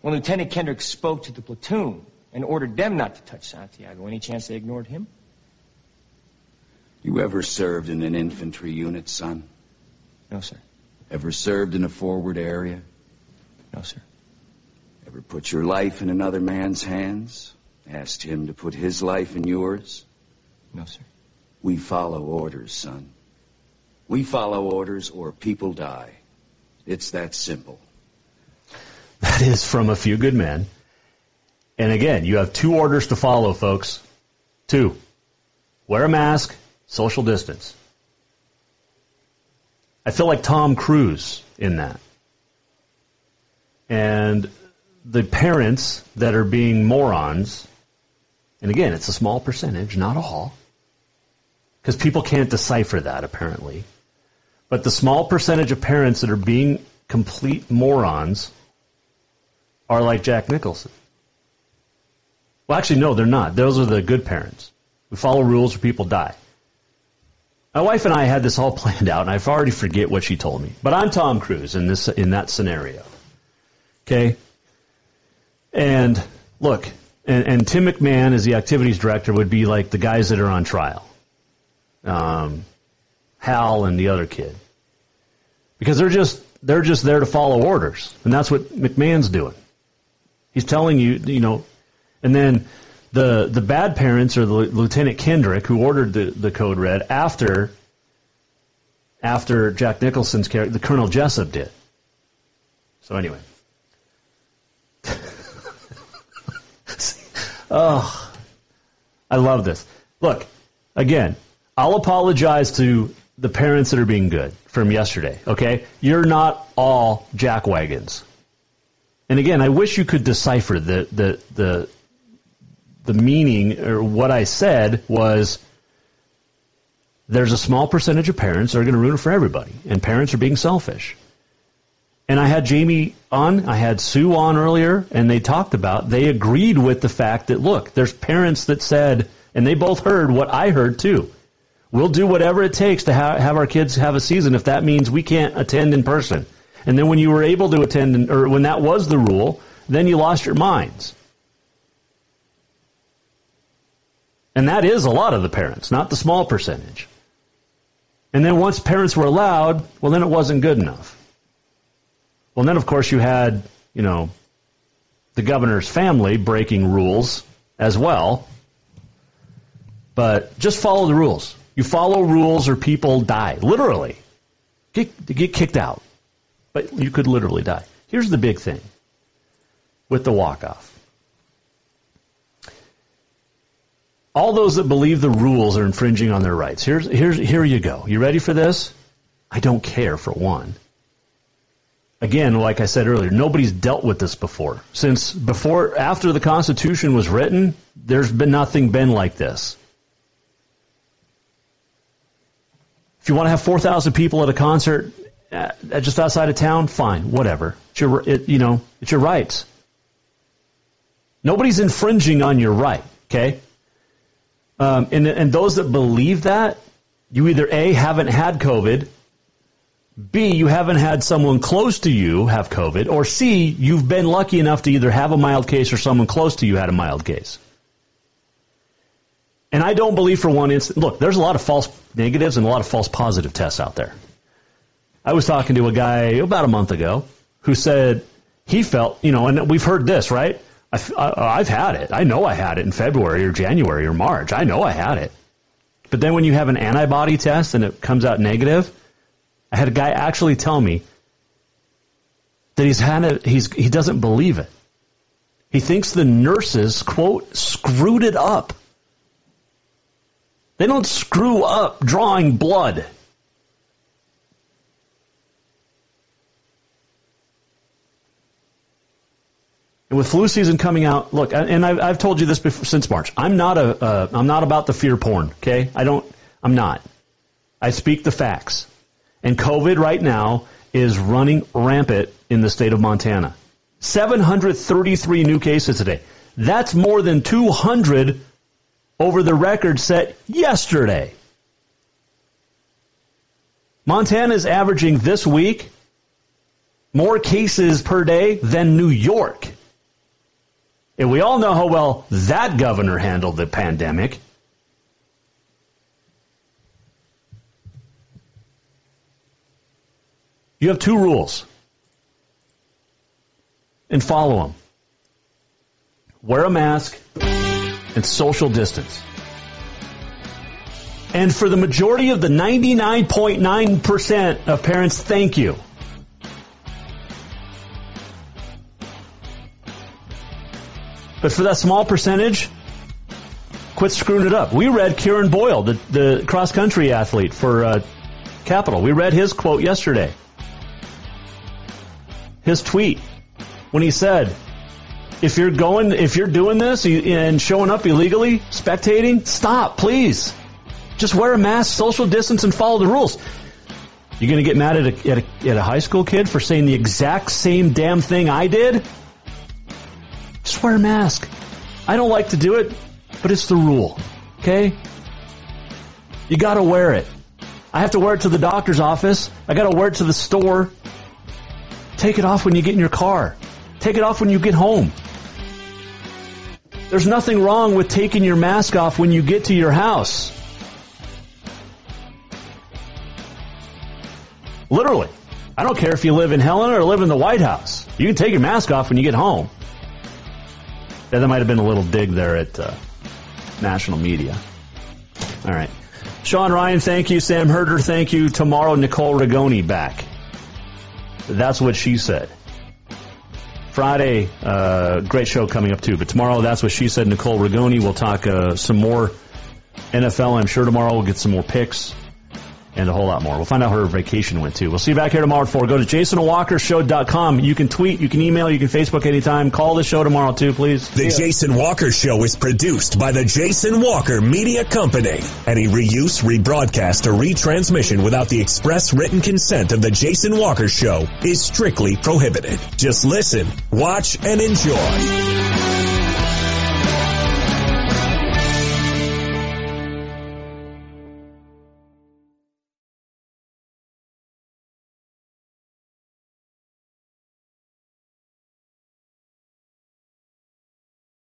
When Lieutenant Kendrick spoke to the platoon and ordered them not to touch Santiago, any chance they ignored him? You ever served in an infantry unit, son? No, sir. Ever served in a forward area? No, sir. Ever put your life in another man's hands? Asked him to put his life in yours? No, sir. We follow orders, son. We follow orders or people die. It's that simple. That is from A Few Good Men. And again, you have two orders to follow, folks. Two. Wear a mask, social distance. I feel like Tom Cruise in that. And the parents that are being morons, and again, it's a small percentage, not all, because people can't decipher that apparently, but the small percentage of parents that are being complete morons are like Jack Nicholson. Well, actually, no, they're not. Those are the good parents. We follow rules or people die. My wife and I had this all planned out, and I've already forget what she told me. But I'm Tom Cruise in this in that scenario. Okay? And look, and, and Tim McMahon as the activities director would be like the guys that are on trial. Um, Hal and the other kid. Because they're just they're just there to follow orders. And that's what McMahon's doing. He's telling you, you know, and then the the bad parents are the Lieutenant Kendrick, who ordered the, the code red after after Jack Nicholson's character, the Colonel Jessup did. So anyway. Oh, I love this. Look, again, I'll apologize to the parents that are being good from yesterday, okay? You're not all jack wagons. And again, I wish you could decipher the the the, the meaning, or what I said was there's a small percentage of parents that are going to ruin it for everybody, and parents are being selfish. And I had Jamie on, I had Sue on earlier, and they talked about, they agreed with the fact that, look, there's parents that said, and they both heard what I heard too, we'll do whatever it takes to ha- have our kids have a season if that means we can't attend in person. And then when you were able to attend, in, or when that was the rule, then you lost your minds. And that is a lot of the parents, not the small percentage. And then once parents were allowed, well, then it wasn't good enough. Well, then, of course, you had, you know, the governor's family breaking rules as well. But just follow the rules. You follow rules or people die, literally. Get, get kicked out. But you could literally die. Here's the big thing with the walk-off. All those that believe the rules are infringing on their rights. Here's, here's, here you go. You ready for this? I don't care, for one. Again, like I said earlier, nobody's dealt with this before. Since before, after the Constitution was written, there's been nothing been like this. If you want to have four thousand people at a concert uh, just outside of town, fine, whatever. It's your, it, you know, it's your rights. Nobody's infringing on your right, okay? Um, and, and those that believe that, you either A, haven't had COVID, B, you haven't had someone close to you have COVID, or C, you've been lucky enough to either have a mild case or someone close to you had a mild case. And I don't believe for one instant. Look, there's a lot of false negatives and a lot of false positive tests out there. I was talking to a guy about a month ago who said he felt, you know, and we've heard this, right? I, I, I've had it. I know I had it in February or January or March. I know I had it. But then when you have an antibody test and it comes out negative, I had a guy actually tell me, that he's had a, he's he doesn't believe it. He thinks the nurses, quote, screwed it up. They don't screw up drawing blood. And with flu season coming out, look, and I've, I've told you this before, since March. I'm not a, uh, I'm not about the fear porn. Okay, I don't. I'm not. I speak the facts. And COVID right now is running rampant in the state of Montana. seven hundred thirty-three new cases today. That's more than two hundred over the record set yesterday. Montana is averaging this week more cases per day than New York. And we all know how well that governor handled the pandemic. You have two rules, and follow them. Wear a mask and social distance. And for the majority of the ninety-nine point nine percent of parents, thank you. But for that small percentage, quit screwing it up. We read Kieran Boyle, the, the cross-country athlete for uh, Capital. We read his quote yesterday. His tweet when he said, if you're going, if you're doing this and showing up illegally, spectating, stop, please. Just wear a mask, social distance, and follow the rules. You're going to get mad at a, at, a, at a high school kid for saying the exact same damn thing I did? Just wear a mask. I don't like to do it, but it's the rule, okay? You got to wear it. I have to wear it to the doctor's office. I got to wear it to the store. Take it off when you get in your car. Take it off when you get home. There's nothing wrong with taking your mask off when you get to your house. Literally. I don't care if you live in Helena or live in the White House. You can take your mask off when you get home. Yeah, that might have been a little dig there at uh, national media. All right. Sean Ryan, thank you. Sam Herder, thank you. Tomorrow, Nicole Rigoni back. That's what she said. Friday, uh, great show coming up, too. But tomorrow, that's what she said. Nicole Rigoni. We'll talk uh, some more N F L. I'm sure tomorrow we'll get some more picks and a whole lot more. We'll find out how her vacation went, too. We'll see you back here tomorrow at four. Go to jason walker show dot com. You can tweet, you can email, you can Facebook anytime. Call the show tomorrow, too, please. The Jason Walker Show is produced by the Jason Walker Media Company. Any reuse, rebroadcast, or retransmission without the express written consent of the Jason Walker Show is strictly prohibited. Just listen, watch, and enjoy.